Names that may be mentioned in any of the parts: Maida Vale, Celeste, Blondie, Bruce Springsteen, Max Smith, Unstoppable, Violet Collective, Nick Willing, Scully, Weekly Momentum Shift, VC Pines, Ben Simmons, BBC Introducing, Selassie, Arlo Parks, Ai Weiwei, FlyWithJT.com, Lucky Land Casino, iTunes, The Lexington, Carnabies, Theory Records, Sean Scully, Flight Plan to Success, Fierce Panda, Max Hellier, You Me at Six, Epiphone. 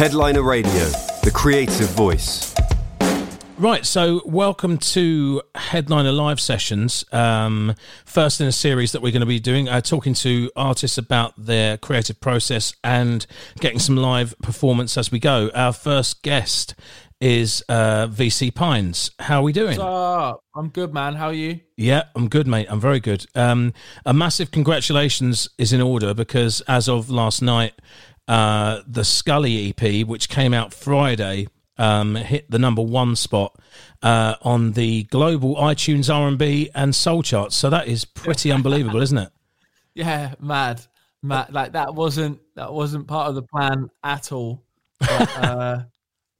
Headliner Radio, the creative voice. Right, so welcome to Headliner Live Sessions, first in a series that we're going to be doing, talking to artists about their creative process and getting some live performance as we go. Our first guest is VC Pines. How are we doing? What's up? I'm good, man. How are you? Yeah, I'm good, mate. I'm very good. A massive congratulations is in order because as of last night, the Scully EP, which came out Friday, hit the number one spot on the global iTunes R&B and soul charts. So that is pretty unbelievable, isn't it? Yeah, mad. Like that wasn't part of the plan at all. But,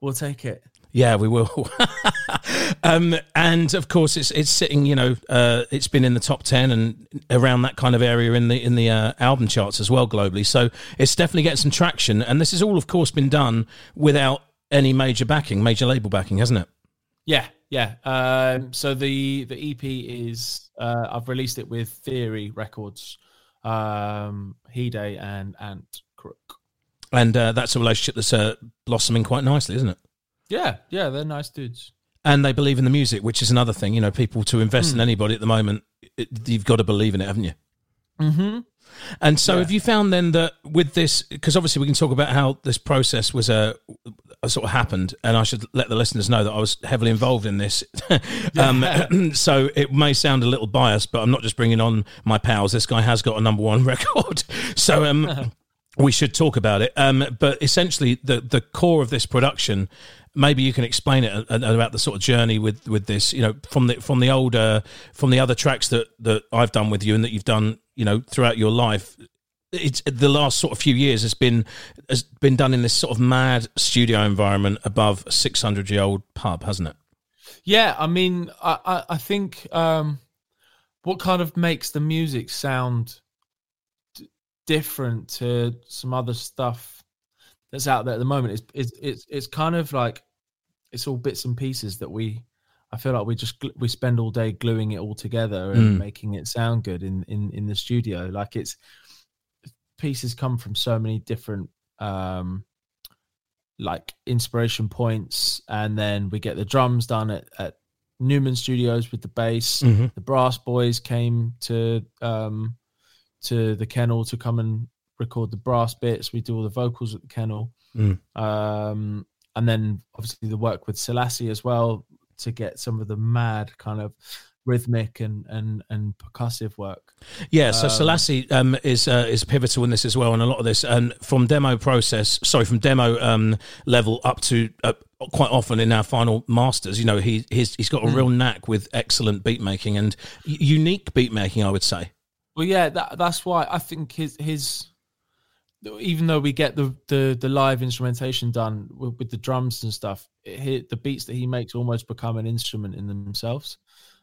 we'll take it. Yeah, we will. And of course, it's sitting. You know, it's been in the top 10 and around that kind of area in the album charts as well globally. So it's definitely getting some traction. And this has all, of course, been done without any major label backing, hasn't it? Yeah. So the EP is I've released it with Theory Records, Hide and Crook, and that's a relationship that's blossoming quite nicely, isn't it? Yeah, they're nice dudes, and they believe in the music, which is another thing. You know, people to invest in anybody at the moment, you've got to believe in it, haven't you? Mm-hmm. And so, have you found then that with this, because obviously we can talk about how this process was sort of happened, and I should let the listeners know that I was heavily involved in this. So it may sound a little biased, but I'm not just bringing on my pals. This guy has got a number one record, so we should talk about it. But essentially, the core of this production. Maybe you can explain it about the sort of journey with this, you know, from the other tracks that I've done with you and that you've done, you know, throughout your life. It's the last sort of few years has been done in this sort of mad studio environment above a 600-year-old pub, hasn't it? Yeah, I mean, I think what kind of makes the music sound different to some other stuff that's out there at the moment it's kind of like it's all bits and pieces that we spend all day gluing it all together and making it sound good in the studio. Like it's pieces come from so many different like inspiration points, and then we get the drums done at Newman Studios with the bass. Mm-hmm. The Brass Boys came to the Kennel to come and record the brass bits. We do all the vocals at the Kennel. And then obviously the work with Selassie as well to get some of the mad kind of rhythmic and percussive work. Yeah, so Selassie is pivotal in this as well, and a lot of this, and from demo level up to quite often in our final masters, you know, he's got a real knack with excellent beat making and unique beat making, I would say. Well, yeah, that's why I think his even though we get the live instrumentation done with the drums and stuff, the beats that he makes almost become an instrument in themselves.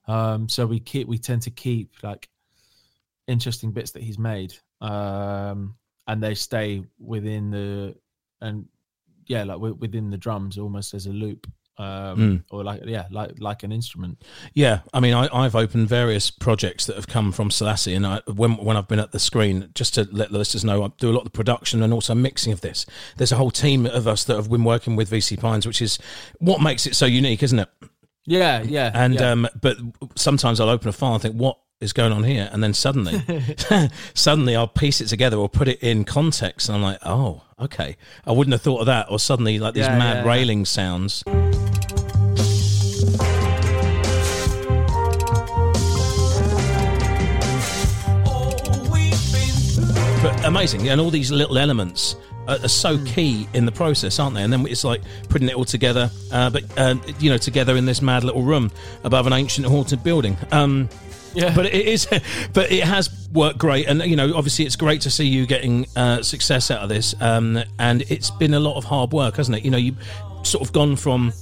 So we tend to keep like interesting bits that he's made, and they stay within the drums almost as a loop. Or like an instrument. Yeah, I mean, I've opened various projects that have come from Selassie, and when I've been at the screen, just to let the listeners know, I do a lot of the production and also mixing of this. There's a whole team of us that have been working with VC Pines, which is what makes it so unique, isn't it? Yeah. And but sometimes I'll open a file and think, what is going on here? And then suddenly I'll piece it together or put it in context, and I'm like, oh, okay, I wouldn't have thought of that. Or suddenly like these mad railing sounds. Amazing, and all these little elements are so key in the process, aren't they? And then it's like putting it all together, you know, together in this mad little room above an ancient haunted building. But it has worked great, and you know, obviously, it's great to see you getting success out of this. And it's been a lot of hard work, hasn't it? You know, you've sort of gone from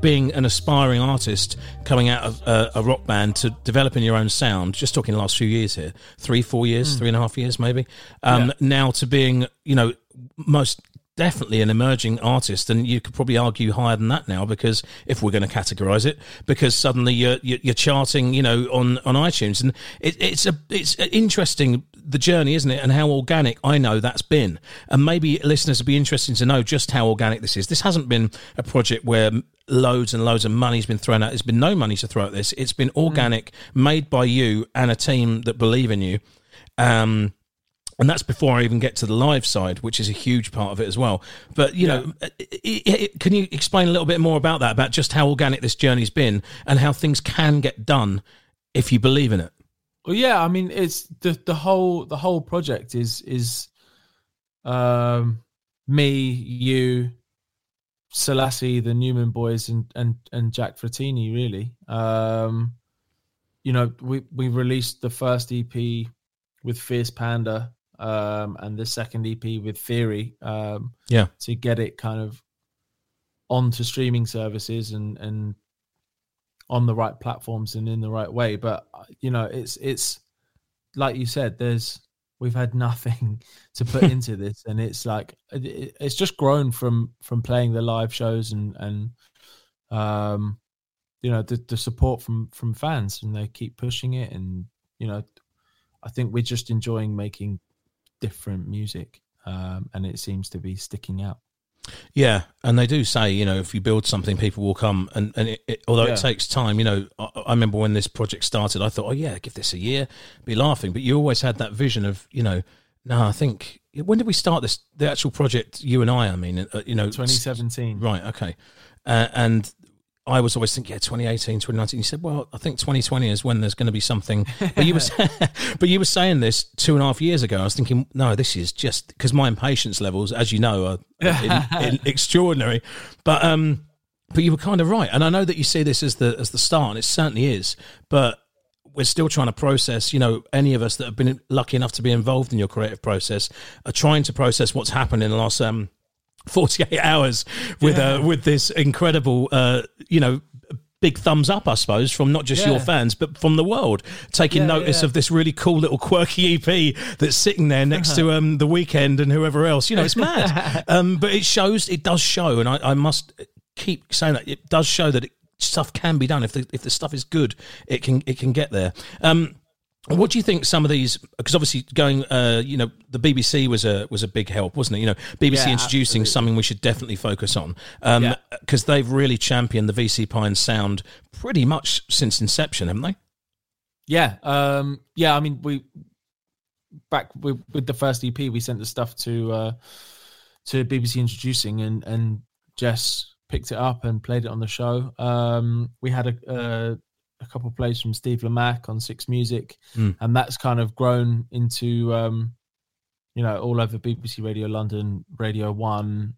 being an aspiring artist coming out of a rock band to developing your own sound, just talking the last few years here, 3 and a half years maybe, now to being, you know, most definitely an emerging artist, and you could probably argue higher than that now, because if we're going to categorise it, because suddenly you're charting, you know, on iTunes, and it's interesting, the journey, isn't it, and how organic I know that's been, and maybe listeners would be interested to know just how organic this is. This hasn't been a project where loads and loads of money's been thrown out. There's been no money to throw at this. It's been organic, made by you and a team that believe in you. And that's before I even get to the live side, which is a huge part of it as well. But, you know, can you explain a little bit more about that, about just how organic this journey's been and how things can get done if you believe in it? Well, yeah, I mean, it's the whole project is me, you, Selassie, the Newman boys, and Jack Frattini, really. You know, we released the first EP with Fierce Panda, and the second EP with Theory, to get it kind of onto streaming services and on the right platforms and in the right way. But, you know, it's like you said, we've had nothing to put into this, and it's like, it's just grown from playing the live shows and you know, the support from fans, and they keep pushing it, and, you know, I think we're just enjoying making different music, and it seems to be sticking out. Yeah, and they do say, you know, if you build something, people will come, and although it takes time, you know, I remember when this project started, I thought, oh yeah, give this a year, be laughing, but you always had that vision of, you know, no, I think, when did we start this, the actual project, you and I mean, you know. 2017. Right, okay. And I was always thinking, 2018, 2019. You said, well, I think 2020 is when there's going to be something. But you were saying this 2.5 years ago. I was thinking, no, this is just because my impatience levels, as you know, are extraordinary. But you were kind of right. And I know that you see this as the start, and it certainly is. But we're still trying to process, you know, any of us that have been lucky enough to be involved in your creative process are trying to process what's happened in the last 48 hours with this incredible, you know, big thumbs up, I suppose, from not just your fans, but from the world, taking notice of this really cool little quirky EP that's sitting there next to The Weeknd and whoever else. You know, it's mad. But it does show, and I must keep saying that, it does show that stuff can be done. If the stuff is good, it can get there. What do you think some of these, because obviously going, you know, the BBC was a big help, wasn't it? You know, BBC Introducing, absolutely, something we should definitely focus on, because they've really championed the VC Pines sound pretty much since inception, haven't they? Yeah. I mean, with the first EP, we sent the stuff to BBC Introducing, and Jess picked it up and played it on the show. We had a couple of plays from Steve Lamacq on Six Music, and that's kind of grown into, you know, all over BBC Radio London, Radio 1,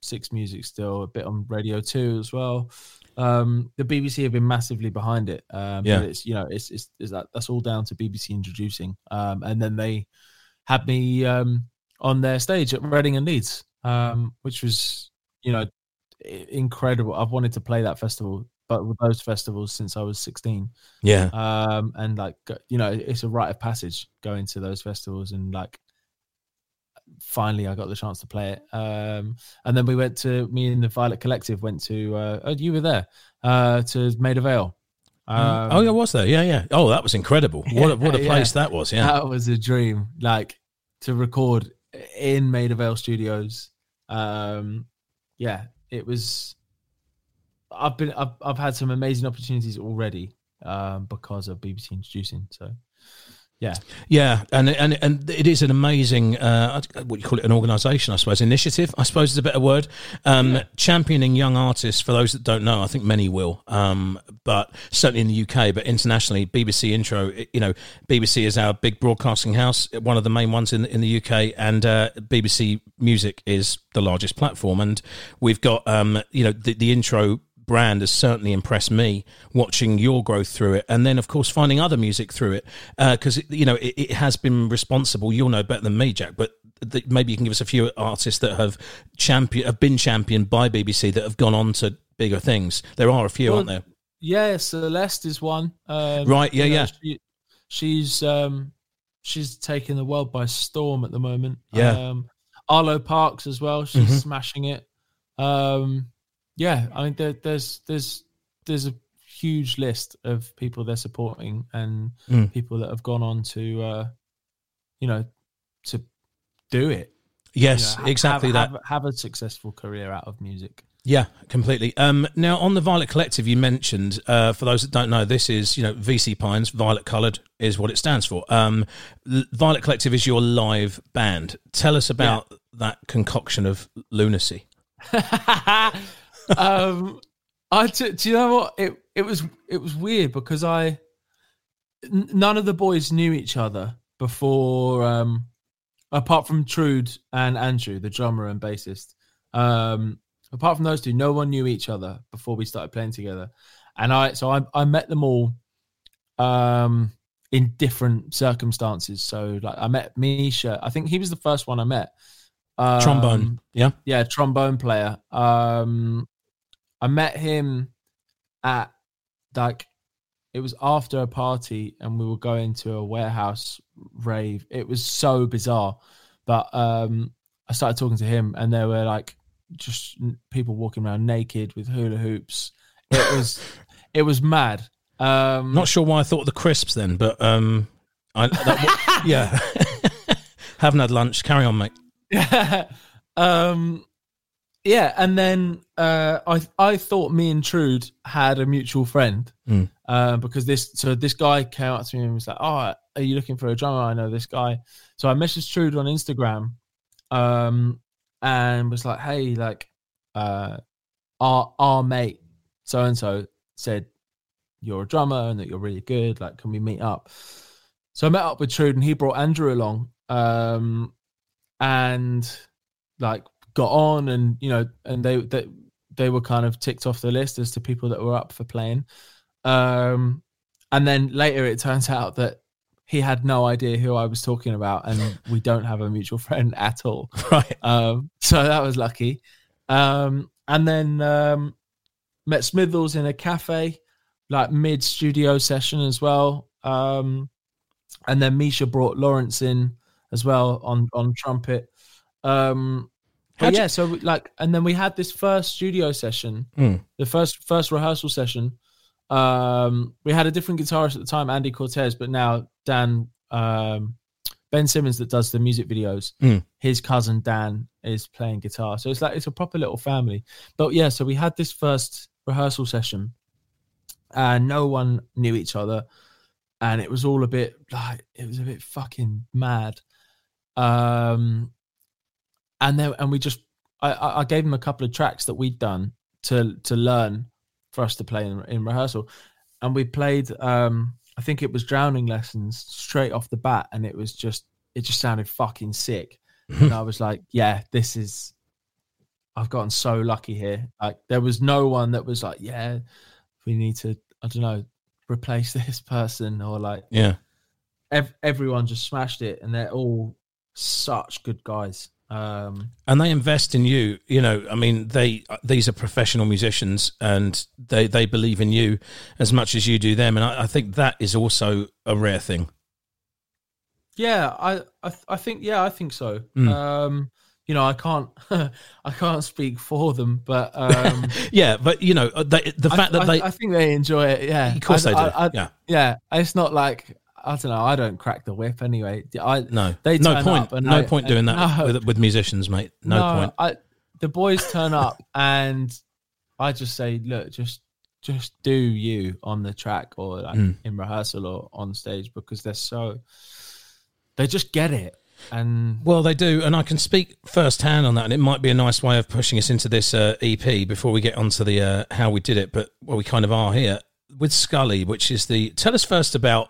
Six Music still, a bit on Radio 2 as well. The BBC have been massively behind it. But it's, you know, it's that's all down to BBC Introducing. And then they had me on their stage at Reading and Leeds, which was, you know, incredible. I've wanted to play that festival, but with those festivals since I was 16. Yeah. And like, you know, it's a rite of passage going to those festivals, and like, finally I got the chance to play it. And then me and the Violet Collective went to, you were there, to Maida Vale. I was there. Yeah. Oh, that was incredible. What a place that was. Yeah. That was a dream, like, to record in Maida Vale Studios. It was, I've had some amazing opportunities already because of BBC Introducing. So, yeah, and it is an amazing what you call it, an organisation, I suppose, initiative, I suppose is a better word. Championing young artists. For those that don't know, I think many will, but certainly in the UK, but internationally, BBC Intro. You know, BBC is our big broadcasting house, one of the main ones in the UK, and BBC Music is the largest platform, and we've got you know, the Intro brand has certainly impressed me, watching your growth through it, and then of course finding other music through it, because you know, it has been responsible. You'll know better than me, Jack, but maybe you can give us a few artists that have been championed by BBC that have gone on to bigger things. There are a few, aren't there? Yeah, Celeste is one. Right? Yeah, you know, yeah. She's taking the world by storm at the moment. Yeah. Arlo Parks as well. She's smashing it. Yeah, I mean, there's a huge list of people they're supporting and people that have gone on to, you know, to do it. Yes, you know, exactly that. Have a successful career out of music. Yeah, completely. Now, on the Violet Collective, you mentioned, for those that don't know, this is, you know, VC Pines, Violet Coloured is what it stands for. Violet Collective is your live band. Tell us about that concoction of lunacy. Do you know what? It was weird because none of the boys knew each other before, apart from Trude and Andrew, the drummer and bassist. Apart from those two, no one knew each other before we started playing together. And I met them all in different circumstances. So like I met Misha. I think he was the first one I met. Trombone. Yeah, trombone player. I met him at it was after a party and we were going to a warehouse rave. It was so bizarre. But I started talking to him and they were like, just people walking around naked with hula hoops. It was mad. Not sure why I thought of the crisps then, but yeah. Haven't had lunch. Carry on, mate. Yeah. Yeah, and then I thought me and Trude had a mutual friend because this guy came up to me and was like, "Oh, are you looking for a drummer? I know this guy." So I messaged Trude on Instagram. And was like, hey, like, our mate so-and-so said you're a drummer and that you're really good. Like, can we meet up? So I met up with Trude and he brought Andrew along and, like, got on and, you know, and they were kind of ticked off the list as to people that were up for playing. And then later it turns out that he had no idea who I was talking about and we don't have a mutual friend at all. Right. So that was lucky. And then met Smithles in a cafe, like mid studio session as well. And then Misha brought Lawrence in as well on trumpet. And then we had this first studio session, the first rehearsal session. We had a different guitarist at the time, Andy Cortez, but now Ben Simmons that does the music videos, his cousin Dan is playing guitar. So it's like, it's a proper little family, but yeah, so we had this first rehearsal session and no one knew each other and it was all a bit fucking mad. I gave him a couple of tracks that we'd done to learn for us to play in rehearsal. And we played, I think it was Drowning Lessons straight off the bat. And it just sounded fucking sick. And I was like, yeah, I've gotten so lucky here. Like there was no one that was like, yeah, we need to, I don't know, replace this person or like, yeah, everyone just smashed it. And they're all such good guys. And they invest in you, you know, I mean, these are professional musicians and they believe in you as much as you do them. And I think that is also a rare thing. Yeah, I think so. You know, I can't speak for them, but, yeah, but you know, I think they enjoy it. Yeah. Of course they do. Yeah. It's not like, I don't know. I don't crack the whip anyway. No point doing that with musicians, mate. No point. The boys turn up and I just say, look, just do you on the track or like in rehearsal or on stage because they just get it. And well, they do. And I can speak firsthand on that. And it might be a nice way of pushing us into this EP before we get onto the how we did it. But well, we kind of are here with Scully, which is tell us first about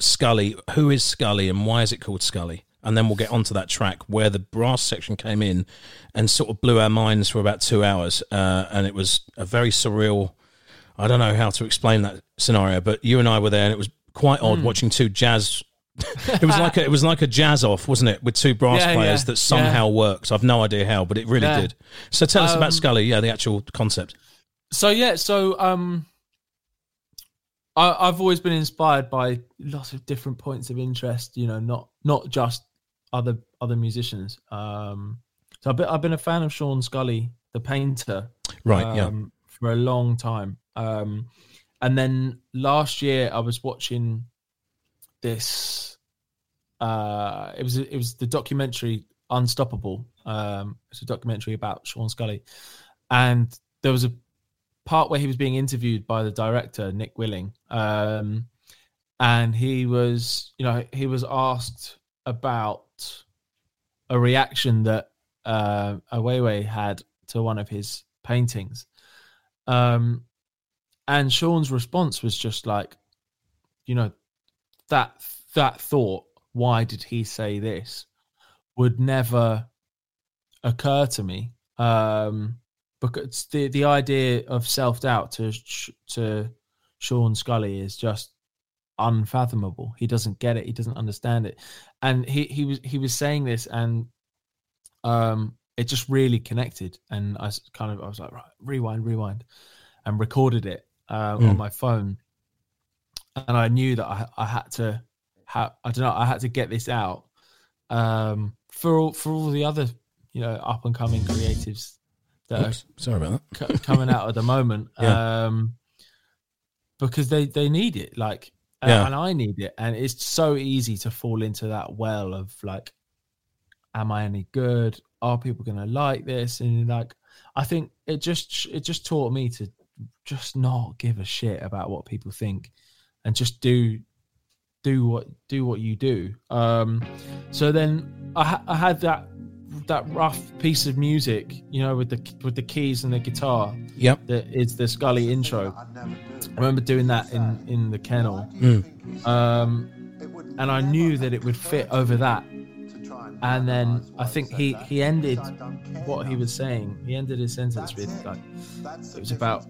Scully. Who is Scully and why is it called Scully? And then we'll get onto that track where the brass section came in and sort of blew our minds for about 2 hours. And it was a very surreal, I don't know how to explain that scenario, but you and I were there and it was quite odd watching two jazz. it was like a jazz off, wasn't it? With two brass players that somehow worked. I've no idea how, but it really did. So tell us about Scully. Yeah. The actual concept. So I've always been inspired by lots of different points of interest, you know, not just other musicians. So I've been a fan of Sean Scully, the painter, right? For a long time. And then last year I was watching this. It was the documentary Unstoppable. It's a documentary about Sean Scully, and there was a part where he was being interviewed by the director, Nick Willing, and he was asked about a reaction that Ai Weiwei had to one of his paintings, and Sean's response was just like, you know, that thought, why did he say this, would never occur to me, because the idea of self-doubt to Sean Scully is just unfathomable. He doesn't get it. He doesn't understand it. And he was saying this, and it just really connected. And I was like, right, rewind, and recorded it on my phone. And I knew that I had to get this out for all the other, you know, up and coming creatives that coming out at the moment, because they need it, like. Yeah. And I need it. And it's so easy to fall into that well of like, am I any good? Are people going to like this? And like, I think it just taught me to just not give a shit about what people think and just do what you do. So then I had that rough piece of music, you know, with the keys and the guitar. Yep. That is the Scully intro. I remember doing that in the kennel. And I knew that it would fit over that. And then I think he ended what he was saying. He ended his sentence with, like, it was about,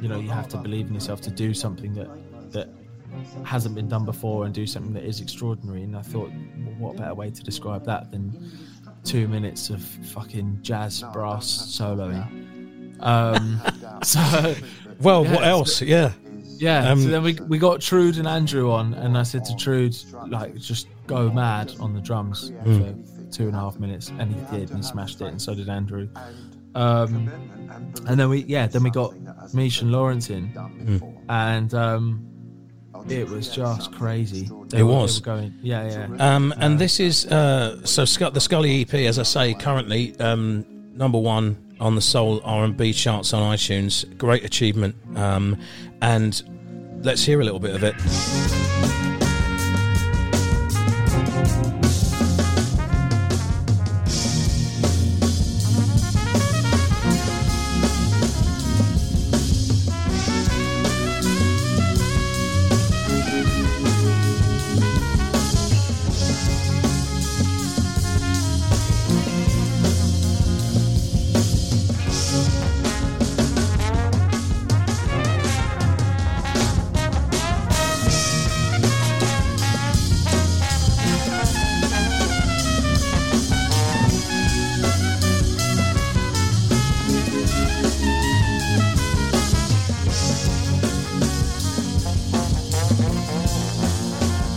you know, you have to believe in yourself to do something that hasn't been done before and do something that is extraordinary. And I thought, well, what better way to describe that than 2 minutes of fucking jazz brass soloing. So, well, yeah, what else? Yeah. So then we got Trude and Andrew on, and I said to Trude, like, just go mad on the drums for 2.5 minutes, and he did, and he smashed it, and so did Andrew. And then we got Mish and Lawrence in, and it was just crazy. They were going. And this is so the Scully EP, as I say, currently #1 on the Soul R&B charts on iTunes. Great achievement. And let's hear a little bit of it.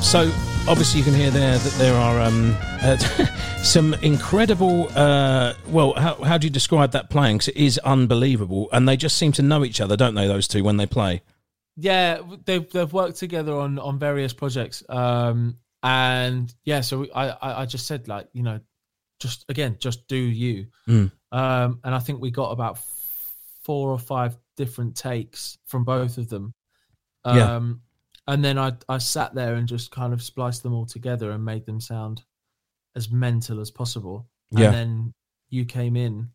So, obviously, you can hear there that there are some incredible, how do you describe that playing? Because it is unbelievable, and they just seem to know each other, don't they, those two, when they play? Yeah, they've worked together on various projects, and, yeah, so I just said, like, you know, just do you. And I think we got about 4 or 5 different takes from both of them. And then I sat there and just kind of spliced them all together and made them sound as mental as possible. Yeah. And then you came in,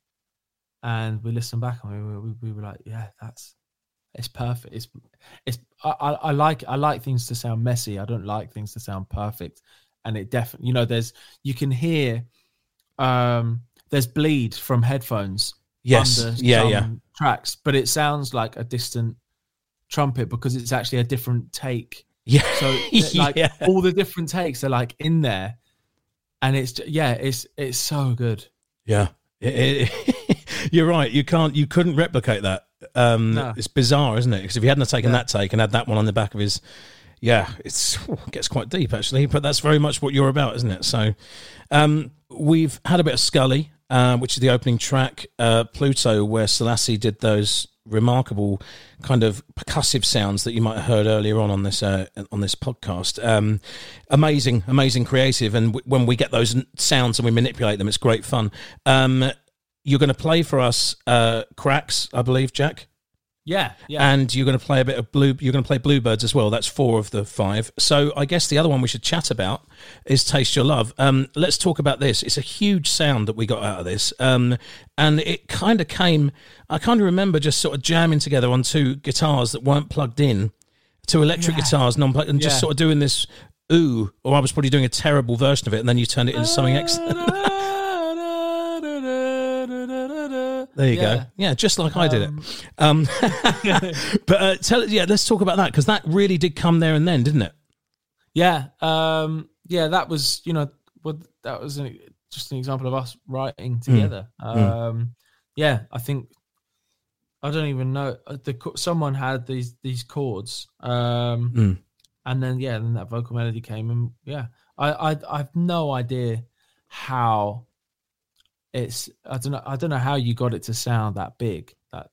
and we listened back, and we were like, "Yeah, it's perfect. I like things to sound messy. I don't like things to sound perfect." And it definitely, you know, you can hear there's bleed from headphones. Yes. Under tracks, but it sounds like a distant trumpet because it's actually a different take. Yeah. So like all the different takes are like in there, and it's so good. Yeah. You're right. You couldn't replicate that. No. It's bizarre, isn't it? Because if he hadn't taken that take and had that one on the back of his, Yeah, it gets quite deep, actually, but that's very much what you're about, isn't it? So we've had a bit of Scully, which is the opening track, Pluto, where Selassie did those remarkable kind of percussive sounds that you might have heard earlier on this podcast. Amazing creative, and when we get those sounds and we manipulate them, it's great fun. You're going to play for us Cracks, I believe, Jack. Yeah. And you're going to play a bit of you're going to play Bluebirds as well. That's 4 of the 5. So I guess the other one we should chat about is Taste Your Love. Let's talk about this. It's a huge sound that we got out of this. And it kind of came, I kind of remember just sort of jamming together on 2 guitars that weren't plugged in, 2 electric guitars, non-plugged, and just sort of doing this ooh, or I was probably doing a terrible version of it, and then you turned it into something excellent. There you go. Yeah, just like I did it. But let's talk about that, because that really did come there and then, didn't it? Yeah. That was, that was just an example of us writing together. Yeah, I think, I don't even know. Someone had these chords and then, then that vocal melody came and, I have no idea how... I don't know how you got it to sound that big. I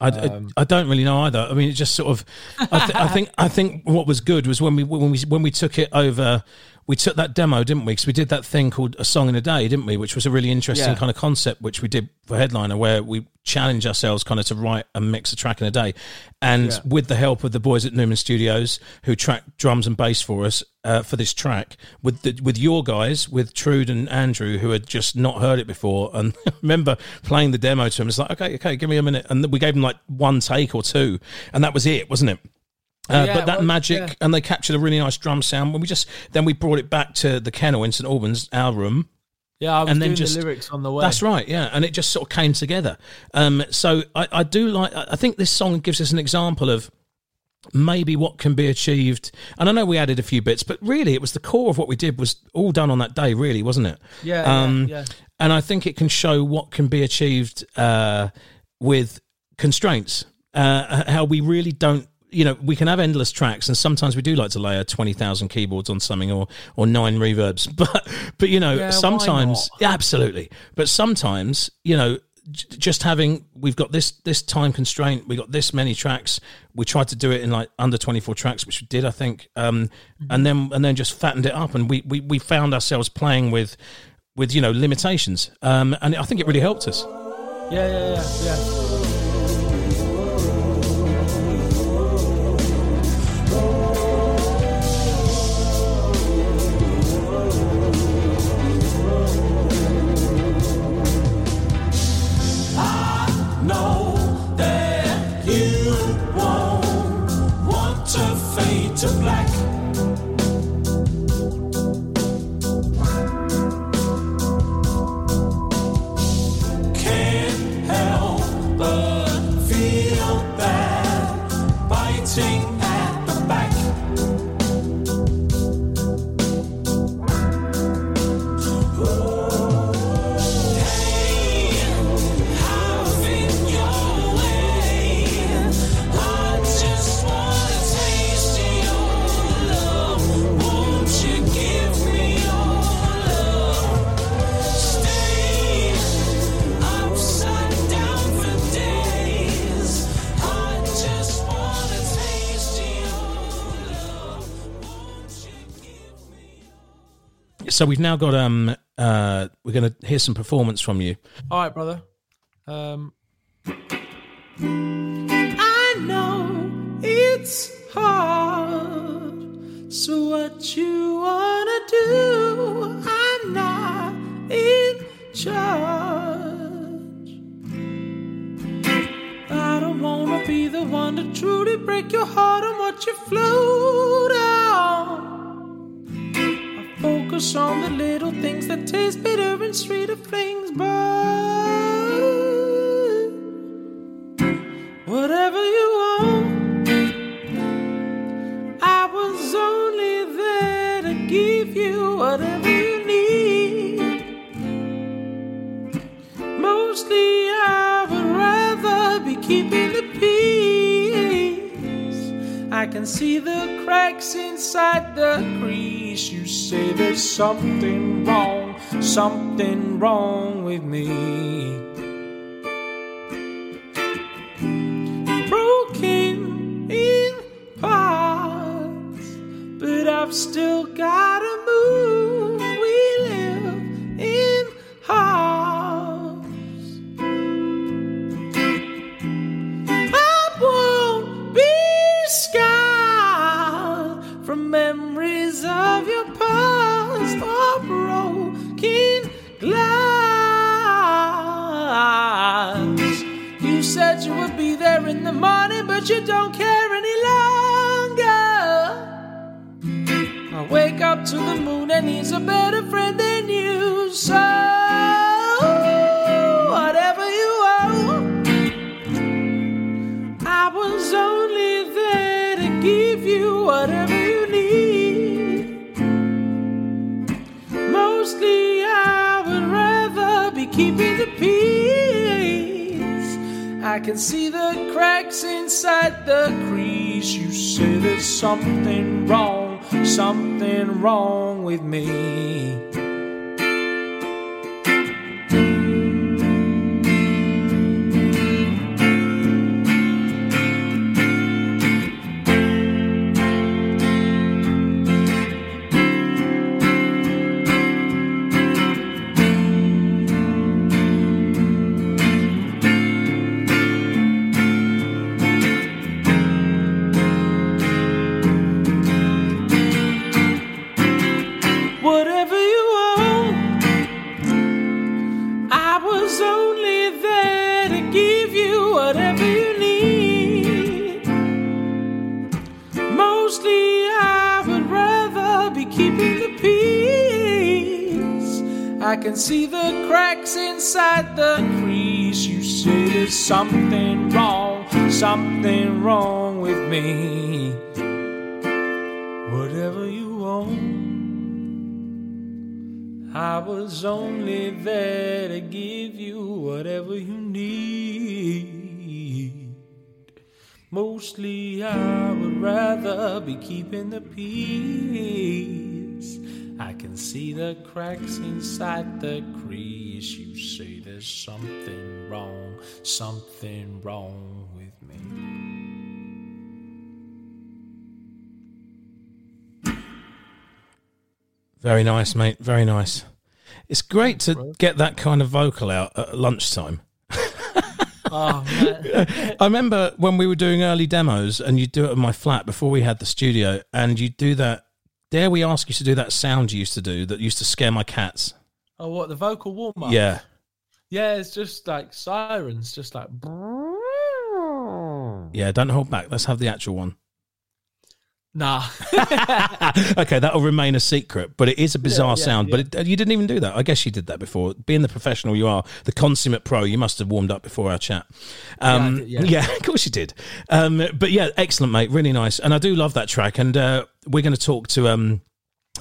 don't really know either. I mean, it just sort of. I think what was good was when we took it over. We took that demo, didn't we? Because we did that thing called A Song in a Day, didn't we? Which was a really interesting kind of concept, which we did for Headliner, where we challenged ourselves kind of to write and mix a track in a day. And with the help of the boys at Newman Studios, who tracked drums and bass for us for this track, with your guys, with Trude and Andrew, who had just not heard it before. And I remember playing the demo to him. It's like, okay, give me a minute. And we gave him like 1 take or 2. And that was it, wasn't it? And they captured a really nice drum sound. When we brought it back to the kennel in St Albans, our room. Yeah, I was doing the lyrics on the way. That's right, yeah, and it just sort of came together. So I think this song gives us an example of maybe what can be achieved. And I know we added a few bits, but really it was the core of what we did was all done on that day, really, wasn't it? Yeah, And I think it can show what can be achieved with constraints, how we really don't. We can have endless tracks, and sometimes we do like to layer 20,000 keyboards on something or 9 reverbs. But sometimes, absolutely. But sometimes, just having, we've got this time constraint, we got this many tracks. We tried to do it in like under 24 tracks, which we did, I think. And then just fattened it up, and we found ourselves playing with limitations. And I think it really helped us. Yeah. So we've now got we're going to hear some performance from you. All right, brother. I know it's hard, so what you want to do, I'm not in charge. I don't want to be the one to truly break your heart on what you float on. Focus on the little things that taste bitter and sweeter things, but whatever you want, I was only there to give you whatever you need. Mostly I would rather be keeping the peace. I can see the cracks inside the crease. You say there's something wrong with me. Broken in parts, but I've still gotta move. We live in halves. I won't be scarred from memories of your past or broken glass. You said you would be there in the morning, but you don't care any longer. I wake up to the moon and he's a better friend than you. So whatever you owe, I was only there to give you whatever you need. Mostly I would rather be keeping the peace. I can see the cracks inside the crease. You say there's something wrong with me. I can see the cracks inside the crease. You say there's something wrong with me. Whatever you own, I was only there to give you whatever you need. Mostly I would rather be keeping the peace. I can see the cracks inside the crease. You say there's something wrong with me. Very nice, mate. Very nice. It's great to get that kind of vocal out at lunchtime. Oh, man. I remember when we were doing early demos, and you'd do it at my flat before we had the studio, and you'd do that. Dare we ask you to do that sound you used to do that used to scare my cats? Oh, what, the vocal warm-up? Yeah. Yeah, it's just like sirens, just like... Yeah, don't hold back. Let's have the actual one. Nah. Okay, that'll remain a secret, but it is a bizarre sound. Yeah. But you didn't even do that. I guess you did that before. Being the professional you are, the consummate pro, you must have warmed up before our chat. Yeah, of course you did. But yeah, excellent, mate. Really nice. And I do love that track. And we're going to talk to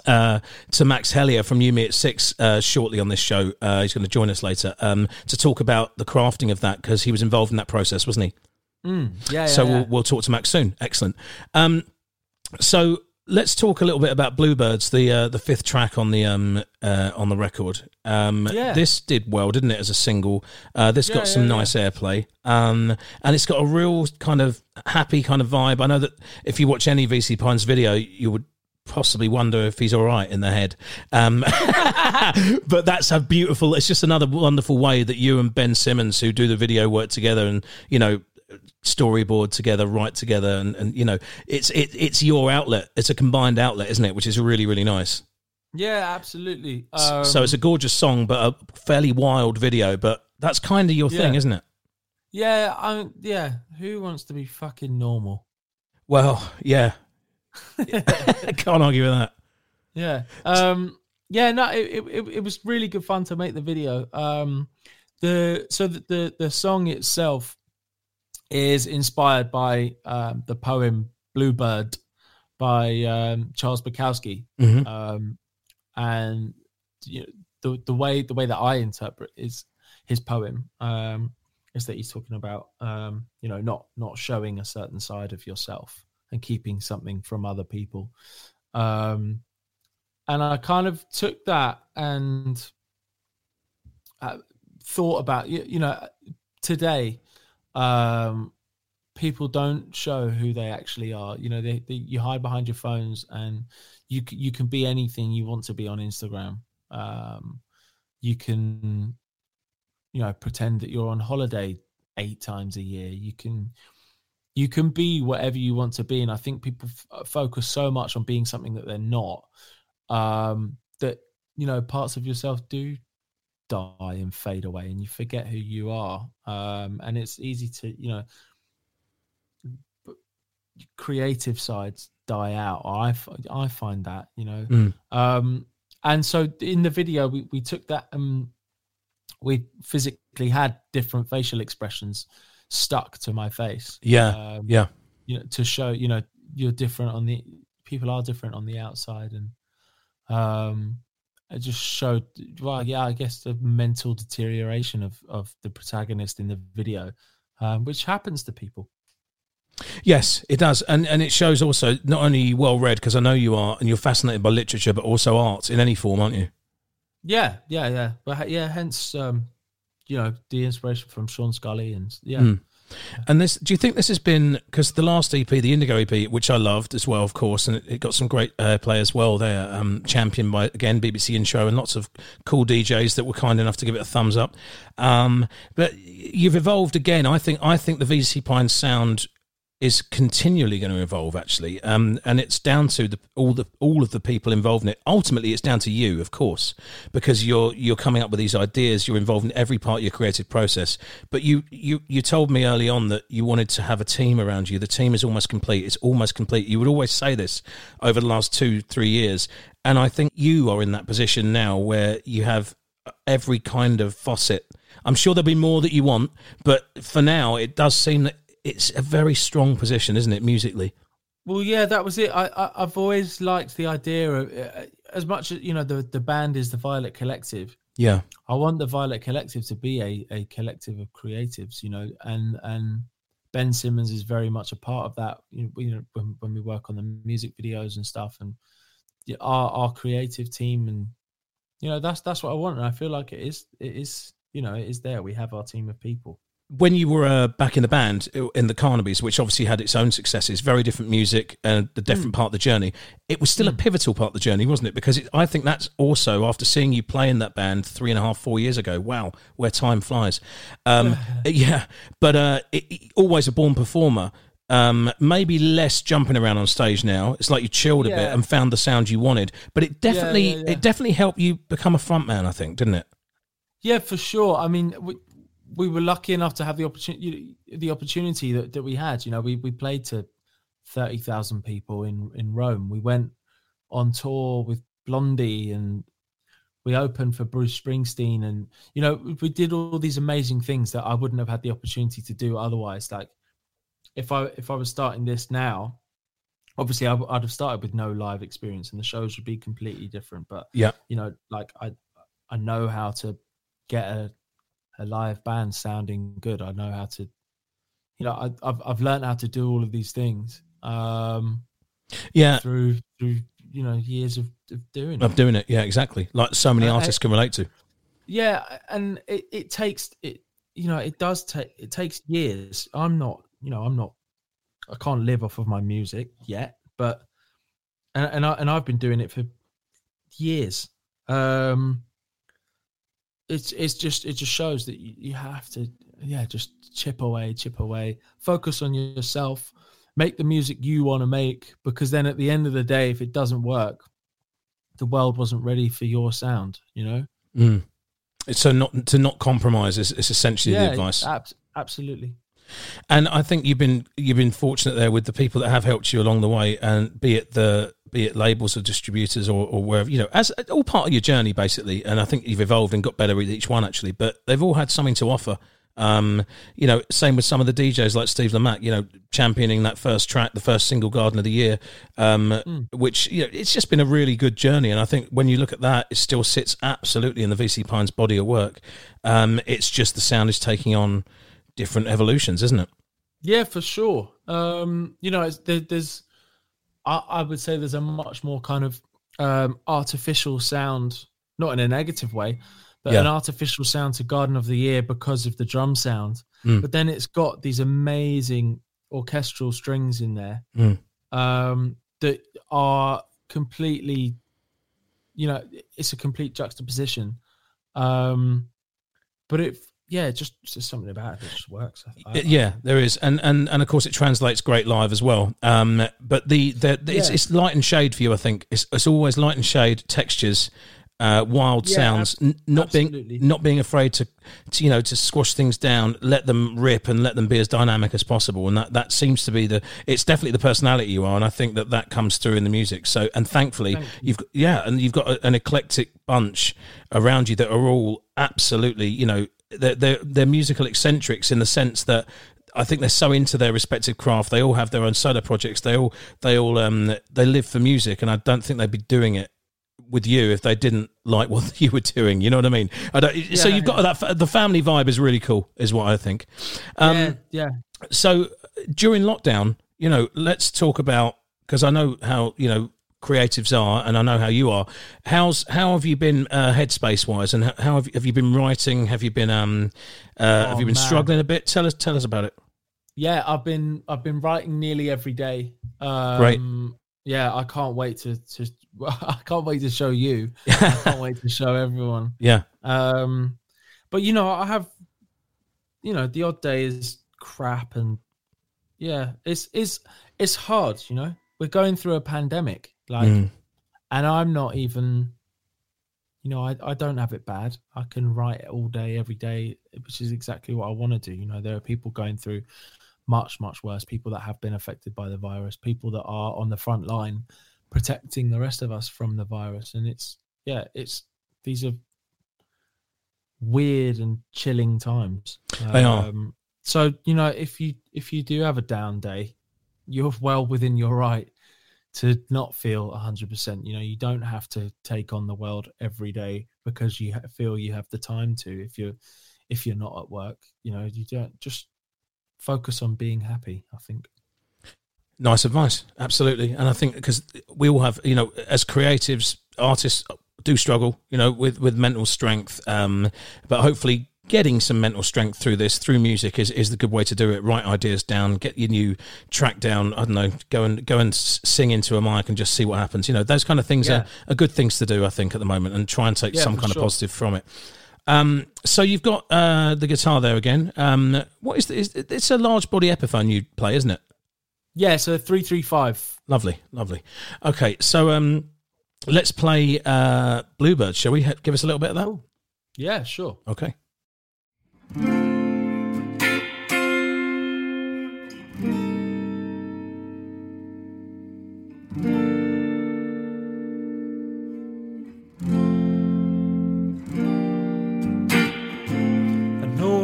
Max Hellier from You Me at Six shortly on this show. He's going to join us later to talk about the crafting of that, because he was involved in that process, wasn't he? We'll talk to Max soon. Excellent. So let's talk a little bit about Bluebirds, the fifth track on the record. This did well, didn't it, as a single? This got some nice airplay, and it's got a real kind of happy kind of vibe. I know that if you watch any VC Pines video, you would possibly wonder if he's all right in the head. But that's a beautiful. It's just another wonderful way that you and Ben Simmons, who do the video work together, and you know, storyboard together, write together, and you know, it's your outlet. It's a combined outlet, isn't it? Which is really, really nice. Yeah, absolutely. So it's a gorgeous song, but a fairly wild video. But that's kind of your thing, isn't it? Yeah. Who wants to be fucking normal? Well, yeah. Can't argue with that. Yeah. It was really good fun to make the video. The song itself is inspired by the poem Bluebird by Charles Bukowski. Mm-hmm. And you know, the way that I interpret is his poem is that he's talking about not showing a certain side of yourself, and keeping something from other people. And I kind of took that and thought about, today, people don't show who they actually are. You hide behind your phones, and you can be anything you want to be on Instagram. You can, pretend that you're on holiday 8 times a year. You can be whatever you want to be. And I think people focus so much on being something that they're not, that, parts of yourself do die and fade away, and you forget who you are. And it's easy to, creative sides die out. I find that, And so in the video, we took that, we physically had different facial expressions stuck to my face. To show, you're different people are different on the outside. And it just showed, I guess the mental deterioration of the protagonist in the video, which happens to people. Yes, it does. And it shows also not only well-read, because I know you are, and you're fascinated by literature, but also art in any form, aren't you? Yeah. But yeah, hence, the inspiration from Sean Scully and yeah. Mm. And this, do you think this has been, because the last EP, the Indigo EP, which I loved as well, of course, and it got some great play as well there, championed by, again, BBC Intro and lots of cool DJs that were kind enough to give it a thumbs up. But you've evolved again. I think the VC Pines sound is continually going to evolve, actually, and it's down to all of the people involved in it. Ultimately, it's down to you, of course, because you're coming up with these ideas. You're involved in every part of your creative process. But you told me early on that you wanted to have a team around you. The team is almost complete. It's almost complete. You would always say this over the last 2-3 years, and I think you are in that position now where you have every kind of facet. I'm sure there'll be more that you want, but for now, it does seem that it's a very strong position, isn't it, musically? Well, yeah, that was it. I've always liked the idea of, as much as, the band is the Violet Collective. Yeah. I want the Violet Collective to be a collective of creatives, and Ben Simmons is very much a part of that, when we work on the music videos and stuff, and our creative team. And, that's what I want. And I feel like it is there. We have our team of people. When you were back in the band, in the Carnabies, which obviously had its own successes, very different music and a different part of the journey, it was still a pivotal part of the journey, wasn't it? Because I think that's also, after seeing you play in that band 3.5-4 years ago, wow, where time flies. Always a born performer. Maybe less jumping around on stage now. It's like you chilled a bit and found the sound you wanted. But it definitely it definitely helped you become a frontman, I think, didn't it? Yeah, for sure. I mean... We were lucky enough to have the opportunity that we had. We played to 30,000 people in Rome. We went on tour with Blondie, and we opened for Bruce Springsteen. And, we did all these amazing things that I wouldn't have had the opportunity to do otherwise. Like, if I was starting this now, obviously I'd have started with no live experience, and the shows would be completely different. But, I know how to get a live band sounding good. I know how to, I've learned how to do all of these things. Through years of doing it. Of doing it, yeah, exactly. Like so many artists can relate to. Yeah, and it takes years. I can't live off of my music yet, but I've been doing it for years. It just shows that you have to, just chip away, focus on yourself, make the music you want to make, because then at the end of the day, if it doesn't work, the world wasn't ready for your sound, So not compromise is essentially the advice. Absolutely. And I think you've been fortunate there with the people that have helped you along the way, and be it labels or distributors or wherever, as all part of your journey, basically. And I think you've evolved and got better with each one, actually. But they've all had something to offer. Same with some of the DJs like Steve Lamacq, championing that first track, the first single, Garden of the Year, which, it's just been a really good journey. And I think when you look at that, it still sits absolutely in the VC Pines body of work. It's just the sound is taking on different evolutions, isn't it? Yeah, for sure. You know, I would say there's a much more kind of artificial sound, not in a negative way, but an artificial sound to Garden of the Year because of the drum sound. Mm. But then it's got these amazing orchestral strings in there that are completely, you know, it's a complete juxtaposition. But it, yeah, just something about it that just works. Yeah, there is, and of course it translates great live as well. But it's light and shade for you, I think. It's always light and shade, textures, wild sounds, not being afraid to you know, to squash things down, let them rip, and let them be as dynamic as possible. And that seems to be it's definitely the personality you are, and I think that comes through in the music. So, and thankfully, you've got an eclectic bunch around you that are all absolutely, you know. They're musical eccentrics in the sense that I think they're so into their respective craft. They all have their own solo projects. They live for music, and I don't think they'd be doing it with you if they didn't like what you were doing. You know what I mean? The family vibe is really cool, is what I think. So during lockdown, you know, let's talk about, because I know how, you know, creatives are, and I know how you are. How have you been headspace wise, and how have you been writing? Have you been struggling a bit? Tell us about it. Yeah, I've been writing nearly every day. Great. Yeah, I can't wait to show you. I can't wait to show everyone. Yeah. But you know, I have, you know, the odd day is crap, and yeah, it's hard. You know, we're going through a pandemic. And I'm not even, you know, I don't have it bad. I can write all day, every day, which is exactly what I want to do. You know, there are people going through much, much worse, people that have been affected by the virus, people that are on the front line protecting the rest of us from the virus. And these are weird and chilling times. They are. So, you know, if you do have a down day, you're well within your right to not feel 100%. You know, you don't have to take on the world every day because you feel you have the time to. If you're not at work, you know, you don't, just focus on being happy, I think. Nice advice, absolutely. And I think because we all have, you know, as creatives, artists do struggle, you know, with mental strength, but hopefully getting some mental strength through this, through music, is the good way to do it. Write ideas down, get your new track down, I don't know, go and sing into a mic and just see what happens. You know, those kind of things are good things to do, I think, at the moment, and try and take some kind of positive from it. So you've got the guitar there again. What is this? It's a large body Epiphone you play, isn't it? Yeah, so 335. Lovely, lovely. Okay, so let's play Bluebird, shall we? Give us a little bit of that? Ooh. Yeah, sure. Okay.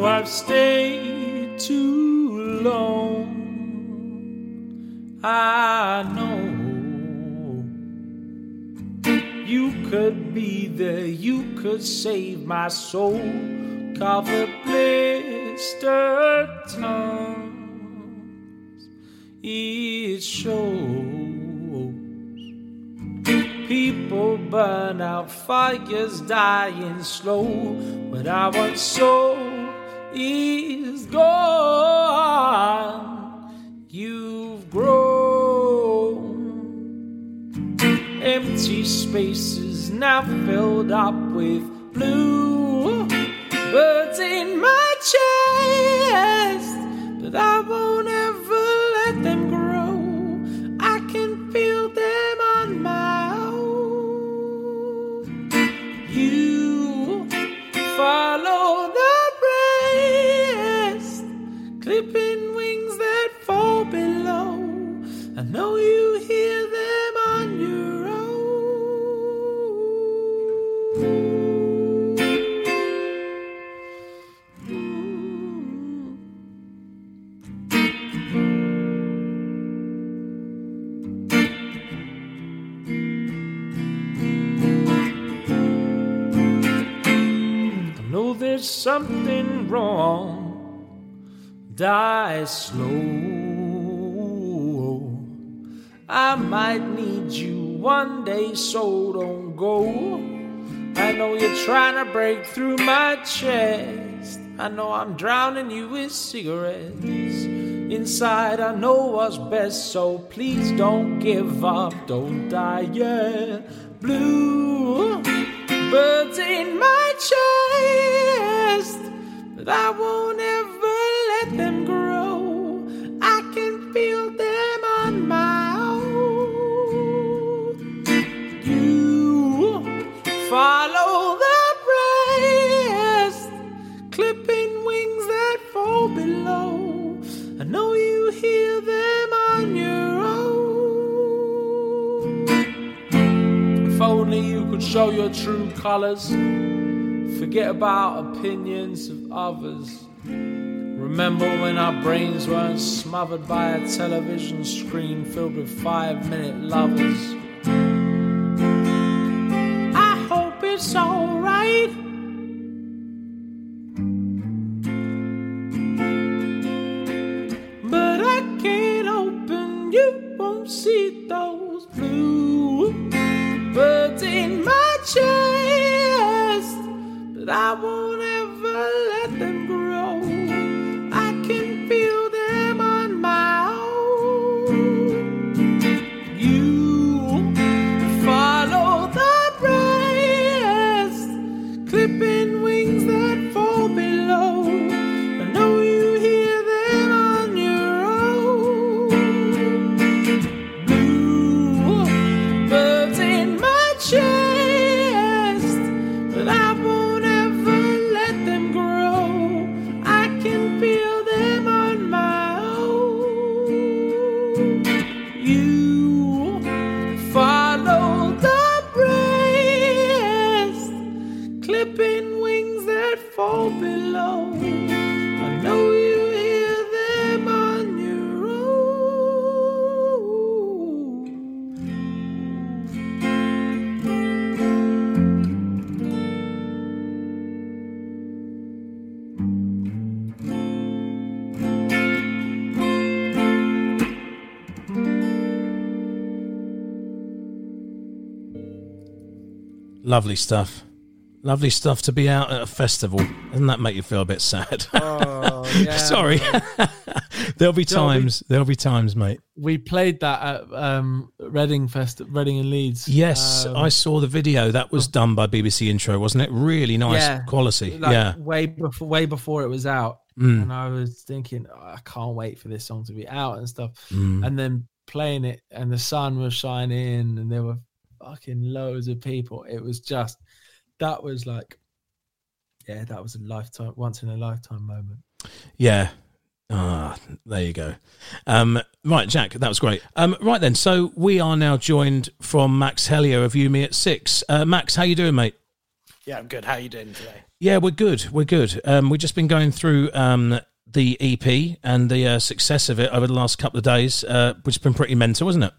I've stayed too long, I know. You could be there, you could save my soul. Cover blistered tongues, it shows. People burn out, fires dying slow, but I was so is gone. You've grown. Empty spaces now filled up with blue birds in my chest, but I won't ever let them grow. I can feel them on my own. You follow the clipping wings that fall below. I know you hear them on your own. I know there's something wrong. Die slow, I might need you one day, so don't go. I know you're trying to break through my chest. I know I'm drowning you with cigarettes. Inside I know what's best, so please don't give up, don't die, yeah. Blue birds in my chest, but I won't ever let them grow. I can feel them on my own. You follow the rest, clipping wings that fall below. I know you hear them on your own. If only you could show your true colors. Forget about opinions of others. Remember when our brains weren't smothered by a television screen filled with 5-minute lovers. I hope it's alright. See those blue birds in my chest, but I won't ever let them grow. I can feel them on my own. You follow the breast, clipping wings that fall below. Lovely stuff. Lovely stuff to be out at a festival. Doesn't that make you feel a bit sad? Oh, yeah. Sorry. There'll be times, mate. We played that at Reading and Leeds. Yes, I saw the video. That was done by BBC Intro, wasn't it? Really nice quality. Like, yeah. Way before it was out. Mm. And I was thinking, oh, I can't wait for this song to be out and stuff. Mm. And then playing it and the sun was shining and there were fucking loads of people. It was just, that was like, yeah, that was a lifetime, once in a lifetime moment. Yeah. Ah, there you go. Right, Jack, that was great. Right then, so we are now joined from Max Hellier of You Me at Six. Max, how you doing, mate? Yeah, I'm good. How you doing today? Yeah, we're good. We've just been going through the EP and the success of it over the last couple of days, which has been pretty mental, hasn't it?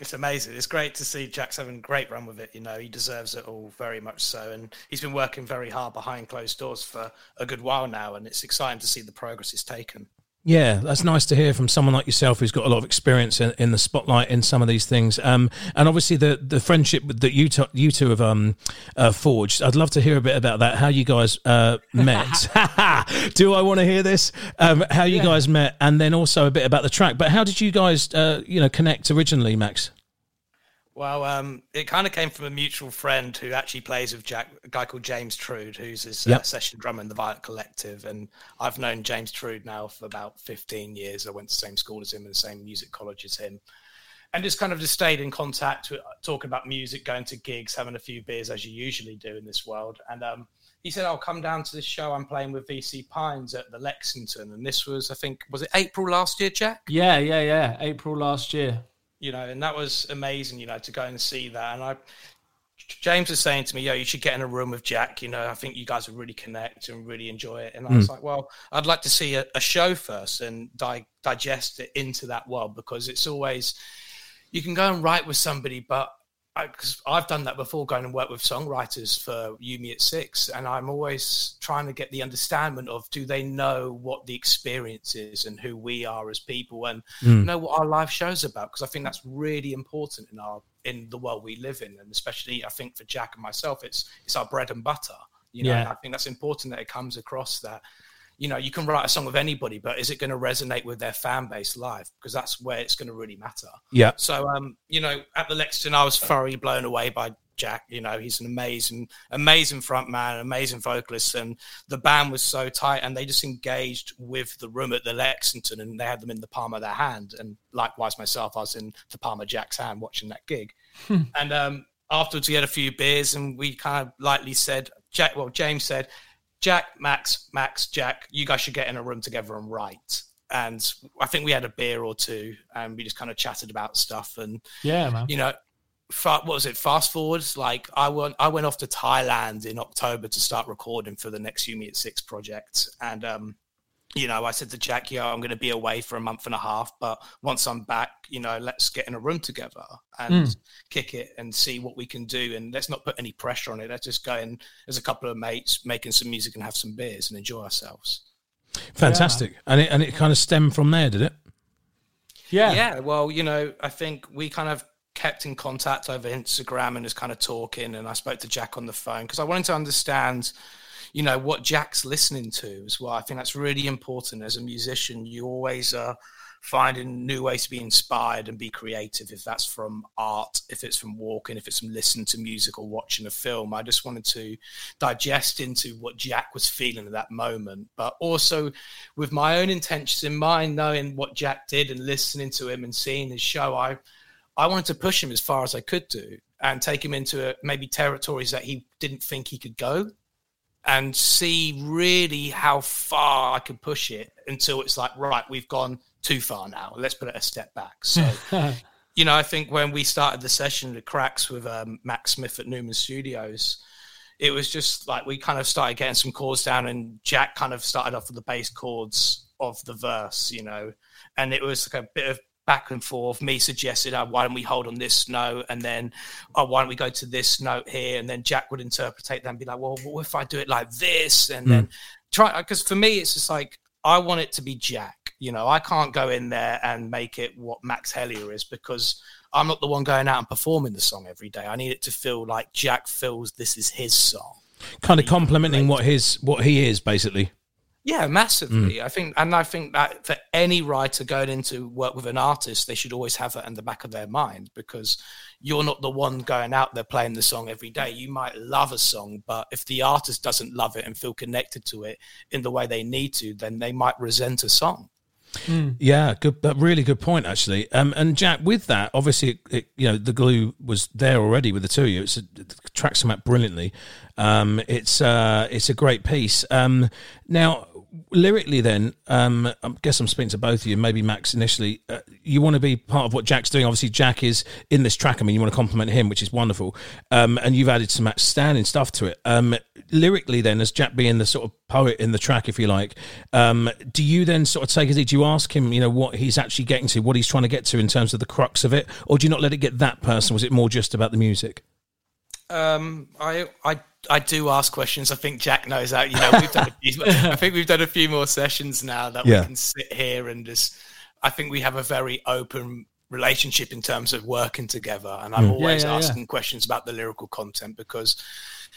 It's amazing. It's great to see Jack's having a great run with it. You know, he deserves it all, very much so. And he's been working very hard behind closed doors for a good while now, and it's exciting to see the progress it's taken. Yeah, that's nice to hear from someone like yourself who's got a lot of experience in the spotlight in some of these things. And obviously the friendship that you two have forged, I'd love to hear a bit about that, how you guys met. Do I want to hear this? How you guys met, and then also a bit about the track. But how did you guys connect originally, Max? Well, it kind of came from a mutual friend who actually plays with Jack, a guy called James Trude, who's his session drummer in the Violet Collective. And I've known James Trude now for about 15 years. I went to the same school as him and the same music college as him. And just kind of just stayed in contact, talking about music, going to gigs, having a few beers, as you usually do in this world. And he said, I'll come down to this show I'm playing with VC Pines at the Lexington. And this was, I think, was it April last year, Jack? Yeah, April last year. You know, and that was amazing, you know, to go and see that. And James was saying to me, yo, you should get in a room with Jack. You know, I think you guys would really connect and really enjoy it. And I was like, well, I'd like to see a show first and digest it into that world, because it's always, you can go and write with somebody, but because I've done that before, going and worked with songwriters for You Me at Six, and I'm always trying to get the understanding of, do they know what the experience is and who we are as people, and know what our live show's about, because I think that's really important in the world we live in, and especially I think for Jack and myself, it's our bread and butter, you know, and I think that's important that it comes across that, you know, you can write a song with anybody, but is it going to resonate with their fan base live? Because that's where it's going to really matter. Yeah. So, you know, at the Lexington, I was thoroughly blown away by Jack. You know, he's an amazing, amazing front man, amazing vocalist. And the band was so tight, and they just engaged with the room at the Lexington, and they had them in the palm of their hand. And likewise, myself, I was in the palm of Jack's hand watching that gig. And afterwards, we had a few beers, and we kind of lightly said, James said, Jack, Max, Jack, you guys should get in a room together and write. And I think we had a beer or two, and we just kind of chatted about stuff. And yeah, man, you know, what was it? Fast forwards, like I went off to Thailand in October to start recording for the next You Me at Six project. And you know, I said to Jack, "Yo, I'm going to be away for a month and a half, but once I'm back, you know, let's get in a room together and kick it and see what we can do. And let's not put any pressure on it. Let's just go in as a couple of mates, making some music and have some beers and enjoy ourselves." Fantastic. Yeah. And it kind of stemmed from there, did it? Yeah. Yeah. Well, you know, I think we kind of kept in contact over Instagram and was kind of talking. And I spoke to Jack on the phone because I wanted to understand, you know, what Jack's listening to as well. I think that's really important as a musician. You always are finding new ways to be inspired and be creative, if that's from art, if it's from walking, if it's from listening to music or watching a film. I just wanted to digest into what Jack was feeling at that moment, but also with my own intentions in mind, knowing what Jack did and listening to him and seeing his show, I wanted to push him as far as I could do and take him into maybe territories that he didn't think he could go, and see really how far I could push it until it's like, right, we've gone too far now. Let's put it a step back. So, you know, I think when we started the session, the cracks with Max Smith at Newman Studios, it was just like we kind of started getting some chords down, and Jack kind of started off with the bass chords of the verse, you know, and it was like a bit of back and forth. Me suggested, why don't we hold on this note? And then, why don't we go to this note here? And then Jack would interpretate that and be like, well, what if I do it like this? And then try, because for me, it's just like, I want it to be Jack. You know, I can't go in there and make it what Max Hellier is, because I'm not the one going out and performing the song every day. I need it to feel like Jack feels this is his song. Kind of complimenting what he is, basically. Yeah, massively. I think that for any writer going into work with an artist, they should always have that in the back of their mind, because you're not the one going out there playing the song every day. You might love a song, but if the artist doesn't love it and feel connected to it in the way they need to, then they might resent a song. Yeah, good, but really good point, actually. And Jack, with that, obviously, you know, the glue was there already with the two of you. It tracks them out brilliantly. It's a great piece. Now, lyrically then, I guess I'm speaking to both of you, maybe Max initially, you want to be part of what Jack's doing. Obviously, Jack is in this track. I mean, you want to compliment him, which is wonderful. And you've added some outstanding stuff to it. Lyrically then, as Jack being the sort of poet in the track, if you like, do you then sort of take it, do you ask him, you know, what he's actually getting to, what he's trying to get to in terms of the crux of it, or do you not let it get that personal? Was it more just about the music? I do ask questions. I think Jack knows that. You know, we've done a few more sessions now that we can sit here and just. I think we have a very open relationship in terms of working together, and I'm always asking questions about the lyrical content, because,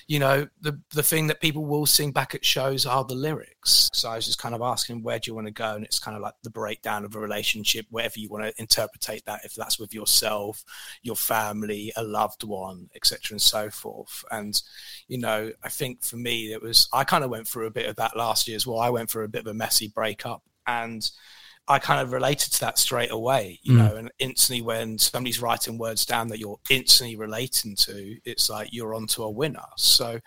you know, the thing that people will sing back at shows are the lyrics. So I was just kind of asking, where do you want to go? And it's kind of like the breakdown of a relationship, wherever you want to interpretate that, if that's with yourself, your family, a loved one, etc., and so forth. And, you know, I think for me, I kind of went through a bit of that last year as well. I went through a bit of a messy breakup, and I kind of related to that straight away, you know, and instantly when somebody's writing words down that you're instantly relating to, it's like you're onto a winner. So,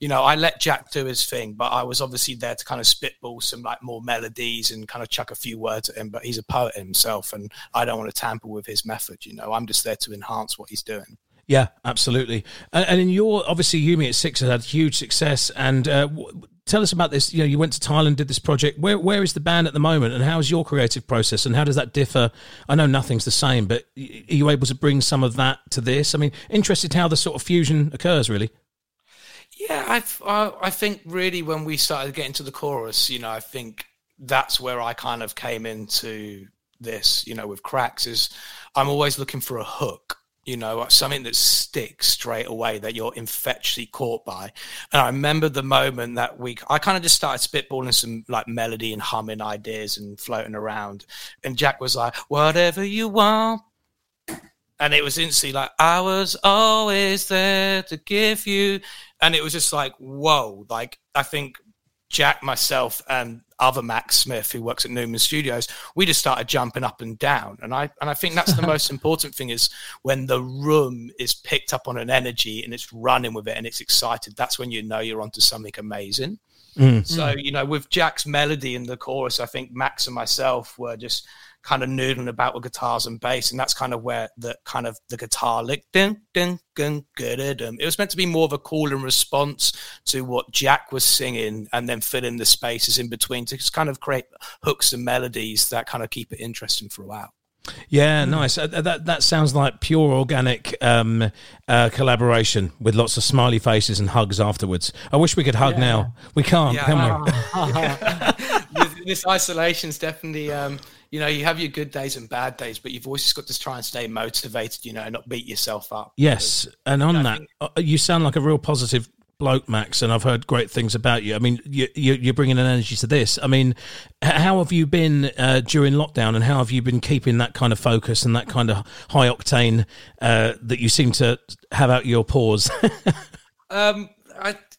you know, I let Jack do his thing, but I was obviously there to kind of spitball some like more melodies and kind of chuck a few words at him, but he's a poet himself and I don't want to tamper with his method, you know. I'm just there to enhance what he's doing. Yeah, absolutely. And in your, obviously, You Me at Six has had huge success, and tell us about this. You know, you went to Thailand, did this project. Where is the band at the moment, and how's your creative process, and how does that differ? I know nothing's the same, but are you able to bring some of that to this? I mean, interested how the sort of fusion occurs, really. Yeah, I think really when we started getting to the chorus, you know, I think that's where I kind of came into this, you know, with Cracks, is I'm always looking for a hook, you know, something that sticks straight away that you're infectiously caught by. And I remember the moment that I kind of just started spitballing some like melody and humming ideas and floating around. And Jack was like, whatever you want. And it was instantly like, I was always there to give you. And it was just like, whoa, like I think Jack, myself, and other Max Smith, who works at Newman Studios, we just started jumping up and down. And I think that's the most important thing, is when the room is picked up on an energy and it's running with it and it's excited, that's when you know you're onto something amazing. Mm. So, you know, with Jack's melody in the chorus, I think Max and myself were just kind of noodling about with guitars and bass, and that's kind of where the guitar lick, dun, dun, dun, dun, dun. It was meant to be more of a call and response to what Jack was singing, and then fill in the spaces in between to just kind of create hooks and melodies that kind of keep it interesting throughout. Yeah, nice. That sounds like pure organic collaboration with lots of smiley faces and hugs afterwards. I wish we could hug now. We can't, can we? This isolation's definitely... you know, you have your good days and bad days, but you've always just got to try and stay motivated, you know, and not beat yourself up. Yes, and on that, you sound like a real positive bloke, Max, and I've heard great things about you. I mean, you're bringing an energy to this. I mean, how have you been during lockdown, and how have you been keeping that kind of focus and that kind of high octane that you seem to have out your pores?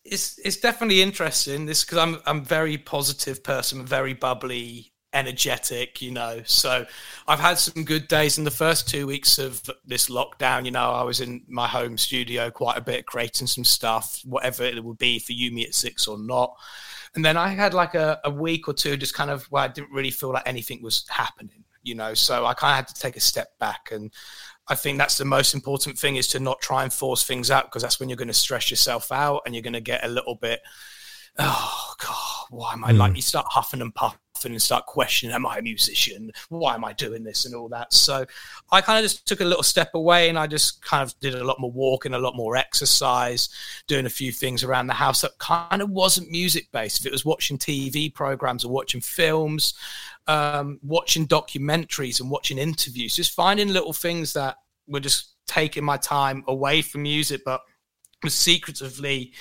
It's definitely interesting, this, because I'm a very positive person, very bubbly, energetic, you know, so I've had some good days. In the first 2 weeks of this lockdown, you know, I was in my home studio quite a bit, creating some stuff, whatever it would be for You Me at Six or not. And then I had like a week or two just kind of where I didn't really feel like anything was happening, you know, so I kind of had to take a step back. And I think that's the most important thing, is to not try and force things out, because that's when you're going to stress yourself out and you're going to get a little bit, oh God, why am I like, you start huffing and puffing and start questioning, am I a musician, why am I doing this and all that. So I kind of just took a little step away, and I just kind of did a lot more walking, a lot more exercise, doing a few things around the house that kind of wasn't music based. If it was watching TV programs or watching films, watching documentaries and watching interviews, just finding little things that were just taking my time away from music, but was secretively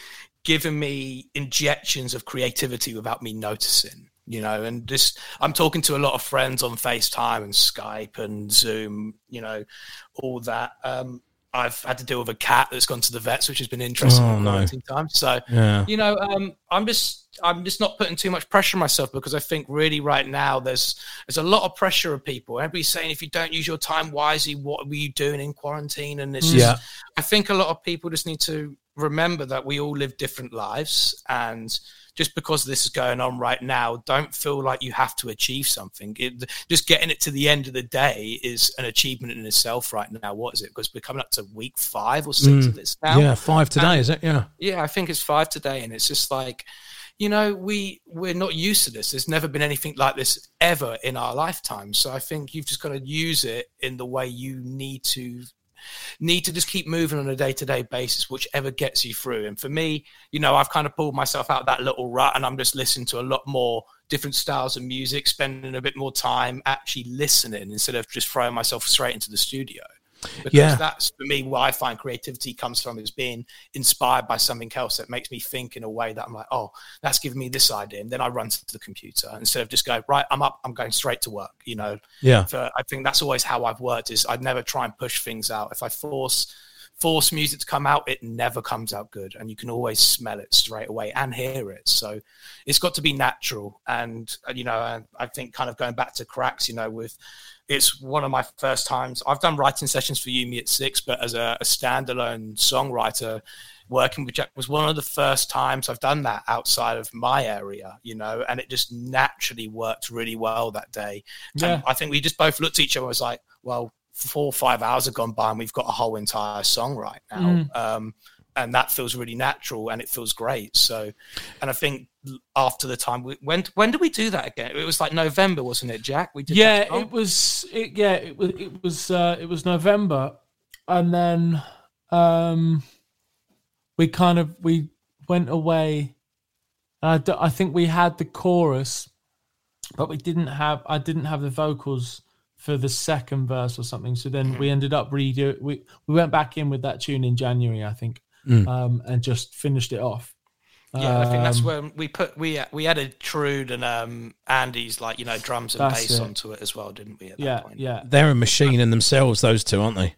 giving me injections of creativity without me noticing. You know, and just I'm talking to a lot of friends on FaceTime and Skype and Zoom, you know, all that. I've had to deal with a cat that's gone to the vets, which has been interesting at quarantine time. So, you know, I'm just not putting too much pressure on myself, because I think really right now there's a lot of pressure of people. Everybody's saying, if you don't use your time wisely, what were you doing in quarantine? And it's just, I think a lot of people just need to remember that we all live different lives, and just because this is going on right now, don't feel like you have to achieve something. Just getting it to the end of the day is an achievement in itself right now. What is it? Because we're coming up to week 5 or 6 of this now. Yeah, 5 today, is it? Yeah. Yeah, I think it's 5 today. And it's just like, you know, we're not used to this. There's never been anything like this ever in our lifetime. So I think you've just got to use it in the way you need to just keep moving on a day-to-day basis, whichever gets you through. And for me, you know, I've kind of pulled myself out of that little rut, and I'm just listening to a lot more different styles of music, spending a bit more time actually listening instead of just throwing myself straight into the studio. Because that's, for me, where I find creativity comes from, is being inspired by something else that makes me think in a way that I'm like, oh, that's giving me this idea. And then I run to the computer instead of just go, right, I'm up, I'm going straight to work, you know. Yeah. So I think that's always how I've worked, is I'd never try and push things out. If I force music to come out, it never comes out good. And you can always smell it straight away and hear it. So it's got to be natural. And, you know, I think kind of going back to Cracks, you know, it's one of my first times. I've done writing sessions for You Me at Six, but as a standalone songwriter working with Jack was one of the first times I've done that outside of my area, you know, and it just naturally worked really well that day. Yeah. And I think we just both looked at each other and was like, well, 4 or 5 hours have gone by and we've got a whole entire song right now. And that feels really natural and it feels great. So, and I think after the time. When did we do that again? It was like November, wasn't it, Jack? We did. Yeah, that it was November, and then we went away. I think we had the chorus, but I didn't have the vocals for the second verse or something. So then we ended up we went back in with that tune in January, I think, and just finished it off. Yeah, I think that's when we added Trude and Andy's, like, you know, drums and bass onto it as well, didn't we? At that point? Yeah. They're a machine in themselves, those two, aren't they? Yeah.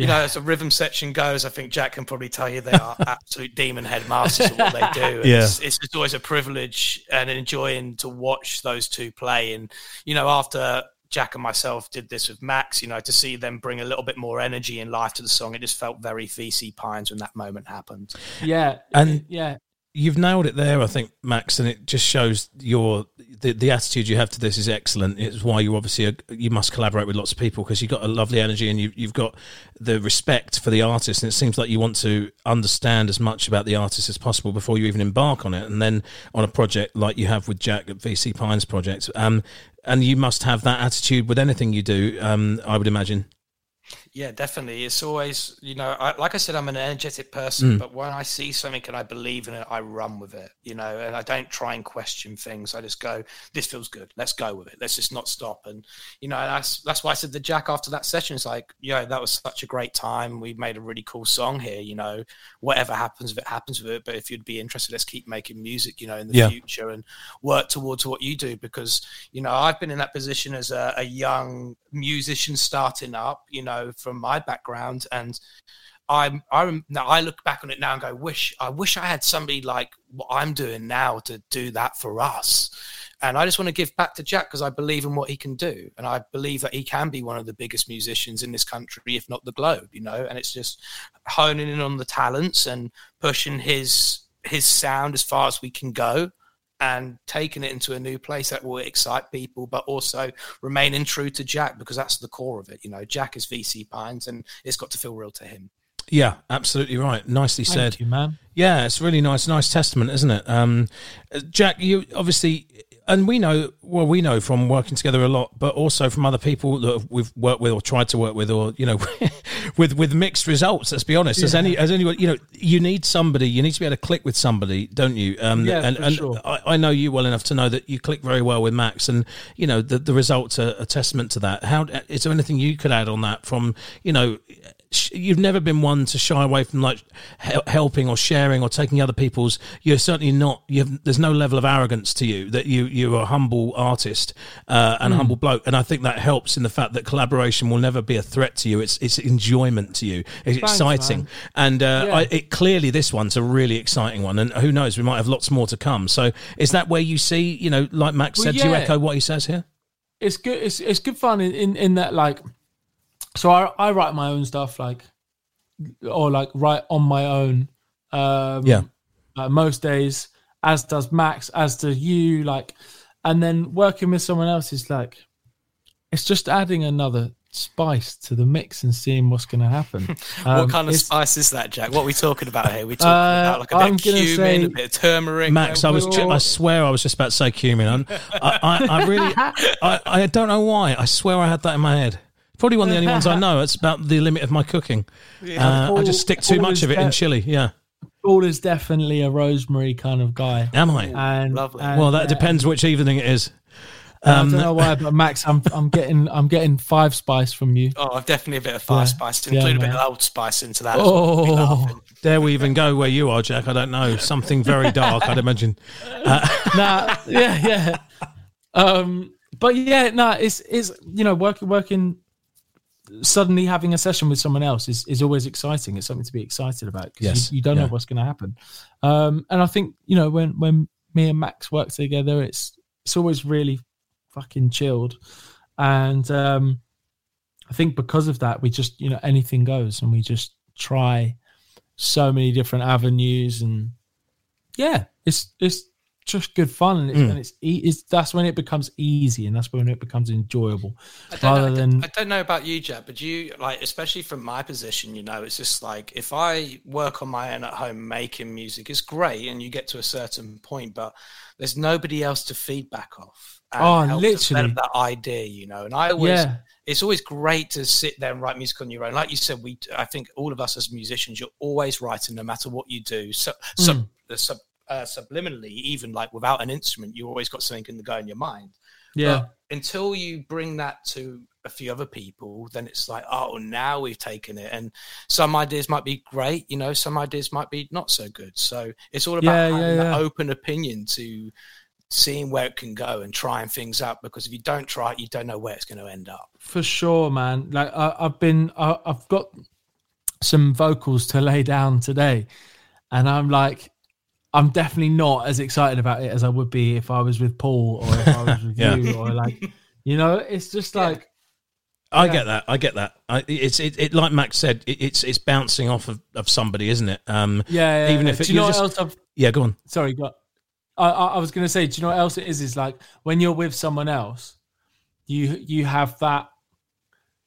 You know, as a rhythm section goes, I think Jack can probably tell you they are absolute demon head masters of what they do. And it's always a privilege and enjoying to watch those two play. And, you know, after Jack and myself did this with Max, you know, to see them bring a little bit more energy and life to the song, it just felt very VC Pines when that moment happened. Yeah. And you've nailed it there, I think, Max, and it just shows the attitude you have to this is excellent. It's why you obviously you must collaborate with lots of people, because you've got a lovely energy and you've got the respect for the artist, and it seems like you want to understand as much about the artist as possible before you even embark on it, and then on a project like you have with Jack at VC Pines Project. And you must have that attitude with anything you do, I would imagine. Yeah, definitely. It's always, you know, like I said, I'm an energetic person, but when I see something and I believe in it, I run with it, you know, and I don't try and question things. I just go, this feels good. Let's go with it. Let's just not stop. And, you know, that's why I said to Jack after that session, it's like, yeah, that was such a great time. We made a really cool song here, you know, whatever happens, if it happens with it, but if you'd be interested, let's keep making music, you know, in the future and work towards what you do, because, you know, I've been in that position as a young musician starting up, you know, from my background, and I look back on it now and go, I wish I had somebody like what I'm doing now to do that for us. And I just want to give back to Jack, because I believe in what he can do, and I believe that he can be one of the biggest musicians in this country, if not the globe, you know. And it's just honing in on the talents and pushing his sound as far as we can go, and taking it into a new place that will excite people, but also remaining true to Jack, because that's the core of it. You know, Jack is VC Pines, and it's got to feel real to him. Yeah, absolutely right. Nicely said. Thank you, man. Yeah, it's really nice testament, isn't it? Jack, you obviously, and we know from working together a lot, but also from other people that we've worked with or tried to work with, or, you know, with mixed results, let's be honest. As anyone, you know, you need to be able to click with somebody, don't you? Sure. I know you well enough to know that you click very well with Max, and, you know, the results are a testament to that. How is there anything you could add on that from, you know, you've never been one to shy away from, like, helping or sharing or taking other people's. You're certainly not. There's no level of arrogance to you, that you're a humble artist and a humble bloke, and I think that helps in the fact that collaboration will never be a threat to you. It's enjoyment to you. It's exciting, man. And clearly this one's a really exciting one, and who knows, we might have lots more to come. So is that where you see, you know, like Max said, do you echo what he says here? It's good. It's good fun in that, like. So I write my own stuff, write on my own. Most days, as does Max, as does you, like, and then working with someone else is like, it's just adding another spice to the mix and seeing what's going to happen. What kind of spice is that, Jack? What are we talking about here? We talking about like a bit of cumin, a bit of turmeric. Max, I swear I was just about to say cumin. I really don't know why. I swear I had that in my head. Probably one of the only ones I know. It's about the limit of my cooking. Yeah. I just stick too much of it in chili. Yeah, Paul is definitely a rosemary kind of guy. Am I? Lovely. Well, that depends which evening it is. I don't know why, but Max, I'm getting five spice from you. Oh, I've definitely a bit of five spice. Include a bit of old spice into that. Oh, dare we even go where you are, Jack? I don't know. Something very dark, I'd imagine. It's you know, working. Suddenly having a session with someone else is always exciting. It's something to be excited about, because you don't know what's going to happen. And I think, you know, when me and Max work together, it's always really fucking chilled. And I think because of that, we just, you know, anything goes, and we just try so many different avenues. And yeah, it's just good fun, and it's that's when it becomes easy, and that's when it becomes enjoyable. I don't know about you, Jack, but you like, especially from my position, you know, it's just like if I work on my own at home making music, it's great, and you get to a certain point, but there's nobody else to feedback off. Oh, literally that idea, you know. And I always, it's always great to sit there and write music on your own. Like you said, I think all of us as musicians, you're always writing, no matter what you do. Subliminally, even like without an instrument, you always got something in the go in your mind. Yeah. But until you bring that to a few other people, then it's like, oh, now we've taken it. And some ideas might be great, you know. Some ideas might be not so good. So it's all about having that open opinion to seeing where it can go and trying things out, because if you don't try it, you don't know where it's going to end up. For sure, man. Like I've got some vocals to lay down today, and I'm like, I'm definitely not as excited about it as I would be if I was with Paul or if I was with you, or like, you know, it's just like, I get that. It's like Max said, it's bouncing off of somebody, isn't it? Even if you know what else I've... Yeah, go on. Sorry, go on. I was going to say, do you know what else it is? Is like when you're with someone else, you have that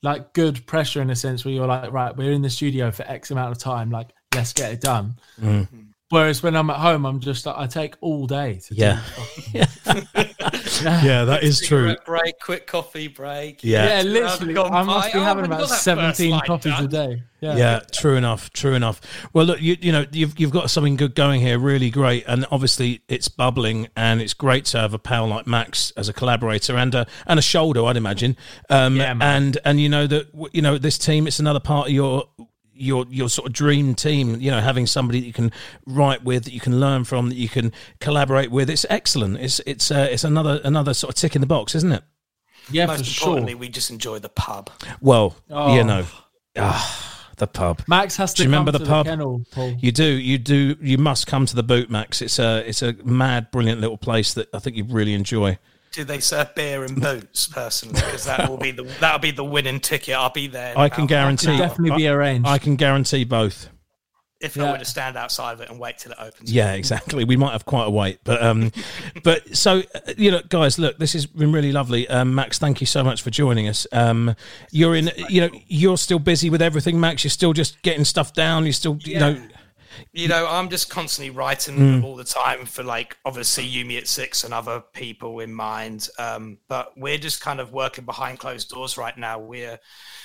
like good pressure in a sense where you're like, right, we're in the studio for X amount of time, like let's get it done. Mm-hmm. Whereas when I'm at home, I'm just like, I take all day to do that is true. Break, quick coffee break. Yeah, literally. I must be having about 17 coffees a day. Yeah, true enough. Well, look, you know, you've got something good going here, really great, and obviously it's bubbling, and it's great to have a pal like Max as a collaborator and a shoulder, I'd imagine. And you know that this team, it's another part of your sort of dream team, you know, having somebody that you can write with, that you can learn from, that you can collaborate with. It's excellent. It's another sort of tick in the box, isn't it? Yeah, most importantly, we just enjoy the pub. Well, the pub. Max has to remember the pub. The kennel, Paul. You do. You must come to the Boot, Max. It's a mad, brilliant little place that I think you really enjoy. Do they serve beer and boots personally? Because that'll be the winning ticket. I'll be there. I can guarantee. It'll definitely be arranged. I can guarantee both. If I were to stand outside of it and wait till it opens. Yeah, exactly. We might have quite a wait, but so you know, guys, look, this has been really lovely. Max, thank you so much for joining us. You're still busy with everything, Max. You're still just getting stuff down. You're still, You know, I'm just constantly writing all the time for, like, obviously You Me at Six and other people in mind. But we're just kind of working behind closed doors right now. We're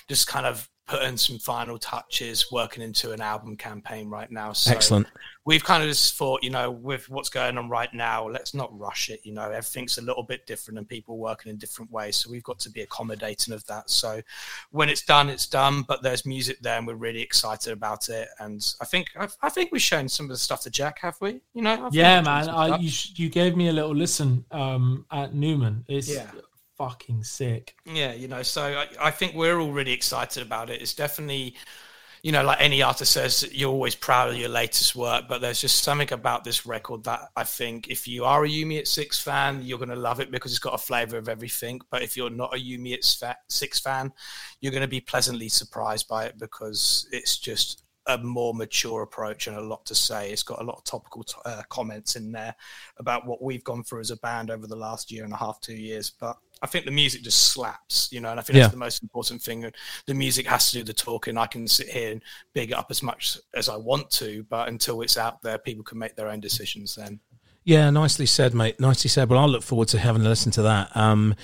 just kind of putting some final touches, working into an album campaign right now. So excellent. We've kind of just thought, you know, with what's going on right now, let's not rush it. You know, everything's a little bit different and people working in different ways. So we've got to be accommodating of that. So when it's done, but there's music there and we're really excited about it. And I think we've shown some of the stuff to Jack, have we? You know? Man. You gave me a little listen at Newman. It's fucking sick. Yeah, you know, so I think we're all really excited about it. It's definitely, you know, like any artist says, you're always proud of your latest work, but there's just something about this record that I think if you are a You Me at Six fan, you're going to love it because it's got a flavour of everything. But if you're not a You Me at Six fan, you're going to be pleasantly surprised by it because it's just a more mature approach and a lot to say. It's got a lot of topical comments in there about what we've gone through as a band over the last year and a half, 2 years. But I think the music just slaps, you know, and I think that's the most important thing. The music has to do the talking. I can sit here and big it up as much as I want to, but until it's out there, people can make their own decisions then. Yeah, nicely said, mate. Nicely said. Well, I'll look forward to having a listen to that. And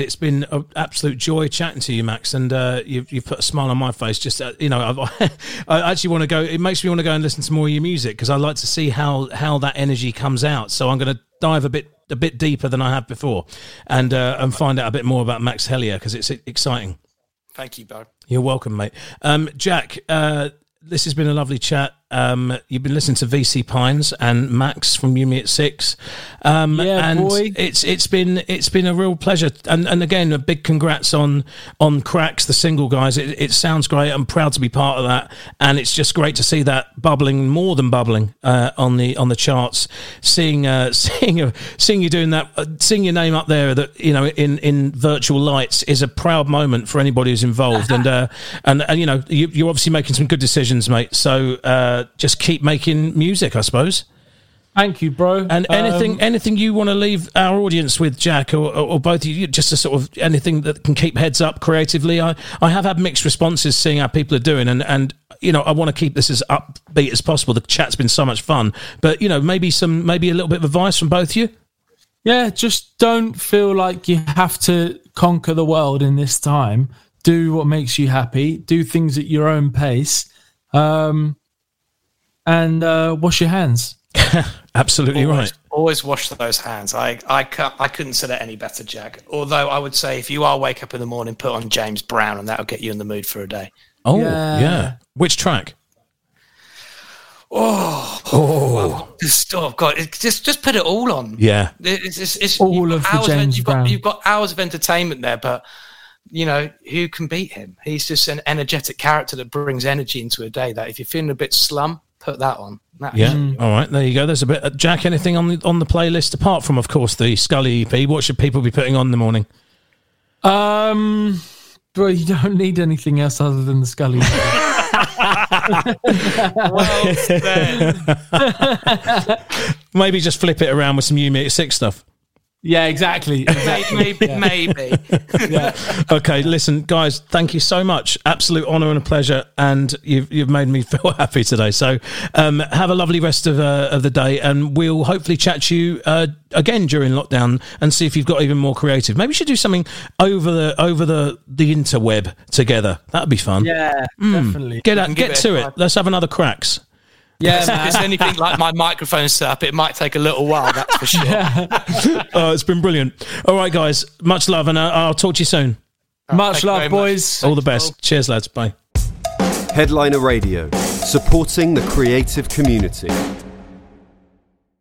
it's been an absolute joy chatting to you, Max. And you've put a smile on my face. Just you know, I actually want to go. It makes me want to go and listen to more of your music because I like to see how that energy comes out. So I'm going to dive a bit deeper than I have before, and find out a bit more about Max Hellier because it's exciting. Thank you, Bob. You're welcome, mate. Jack. This has been a lovely chat. You've been listening to VC Pines and Max from You Me at Six. It's been a real pleasure. And again, a big congrats on Cracks, the single, guys. It sounds great. I'm proud to be part of that. And it's just great to see that bubbling, more than bubbling, on the charts. Seeing you doing that, seeing your name up there, that you know, in virtual lights, is a proud moment for anybody who's involved. And you know, you're obviously making some good decisions, mate. So just keep making music, I suppose. Thank you, bro. And anything you want to leave our audience with, Jack, or both of you, just a sort of anything that can keep heads up creatively. I have had mixed responses seeing how people are doing, and you know, I want to keep this as upbeat as possible. The chat's been so much fun, but you know, maybe a little bit of advice from both of you. Yeah, just don't feel like you have to conquer the world in this time. Do what makes you happy. Do things at your own pace, and wash your hands. Absolutely always, right. Always wash those hands. I couldn't say that any better, Jack. Although I would say if you are wake up in the morning, put on James Brown, and that'll get you in the mood for a day. Oh, yeah. Which track? Oh. Stop! God, just put it all on. Yeah. It's all of the James Brown. You've got hours of entertainment there, but you know who can beat him? He's just an energetic character that brings energy into a day. That if you're feeling a bit slum, put that on. All right, there you go. There's a bit. Jack, anything on the playlist apart from, of course, the Scully EP? What should people be putting on in the morning? Bro, you don't need anything else other than the Scully EP. Well said. Maybe just flip it around with some You Me at Six stuff. Yeah, exactly. Maybe. Yeah. Okay, listen, guys, thank you so much. Absolute honour and a pleasure, and you've made me feel happy today. So have a lovely rest of the day, and we'll hopefully chat to you again during lockdown and see if you've got even more creative. Maybe we should do something over the interweb together. That'd be fun. Yeah, definitely. Get to it. Let's have another cracks. Yeah, man. If it's anything like my microphone setup, it might take a little while, that's for sure. It's been brilliant. All right, guys, much love, and I'll talk to you soon. Much love, boys. All the best. Cheers, lads. Bye. Headliner Radio, supporting the creative community.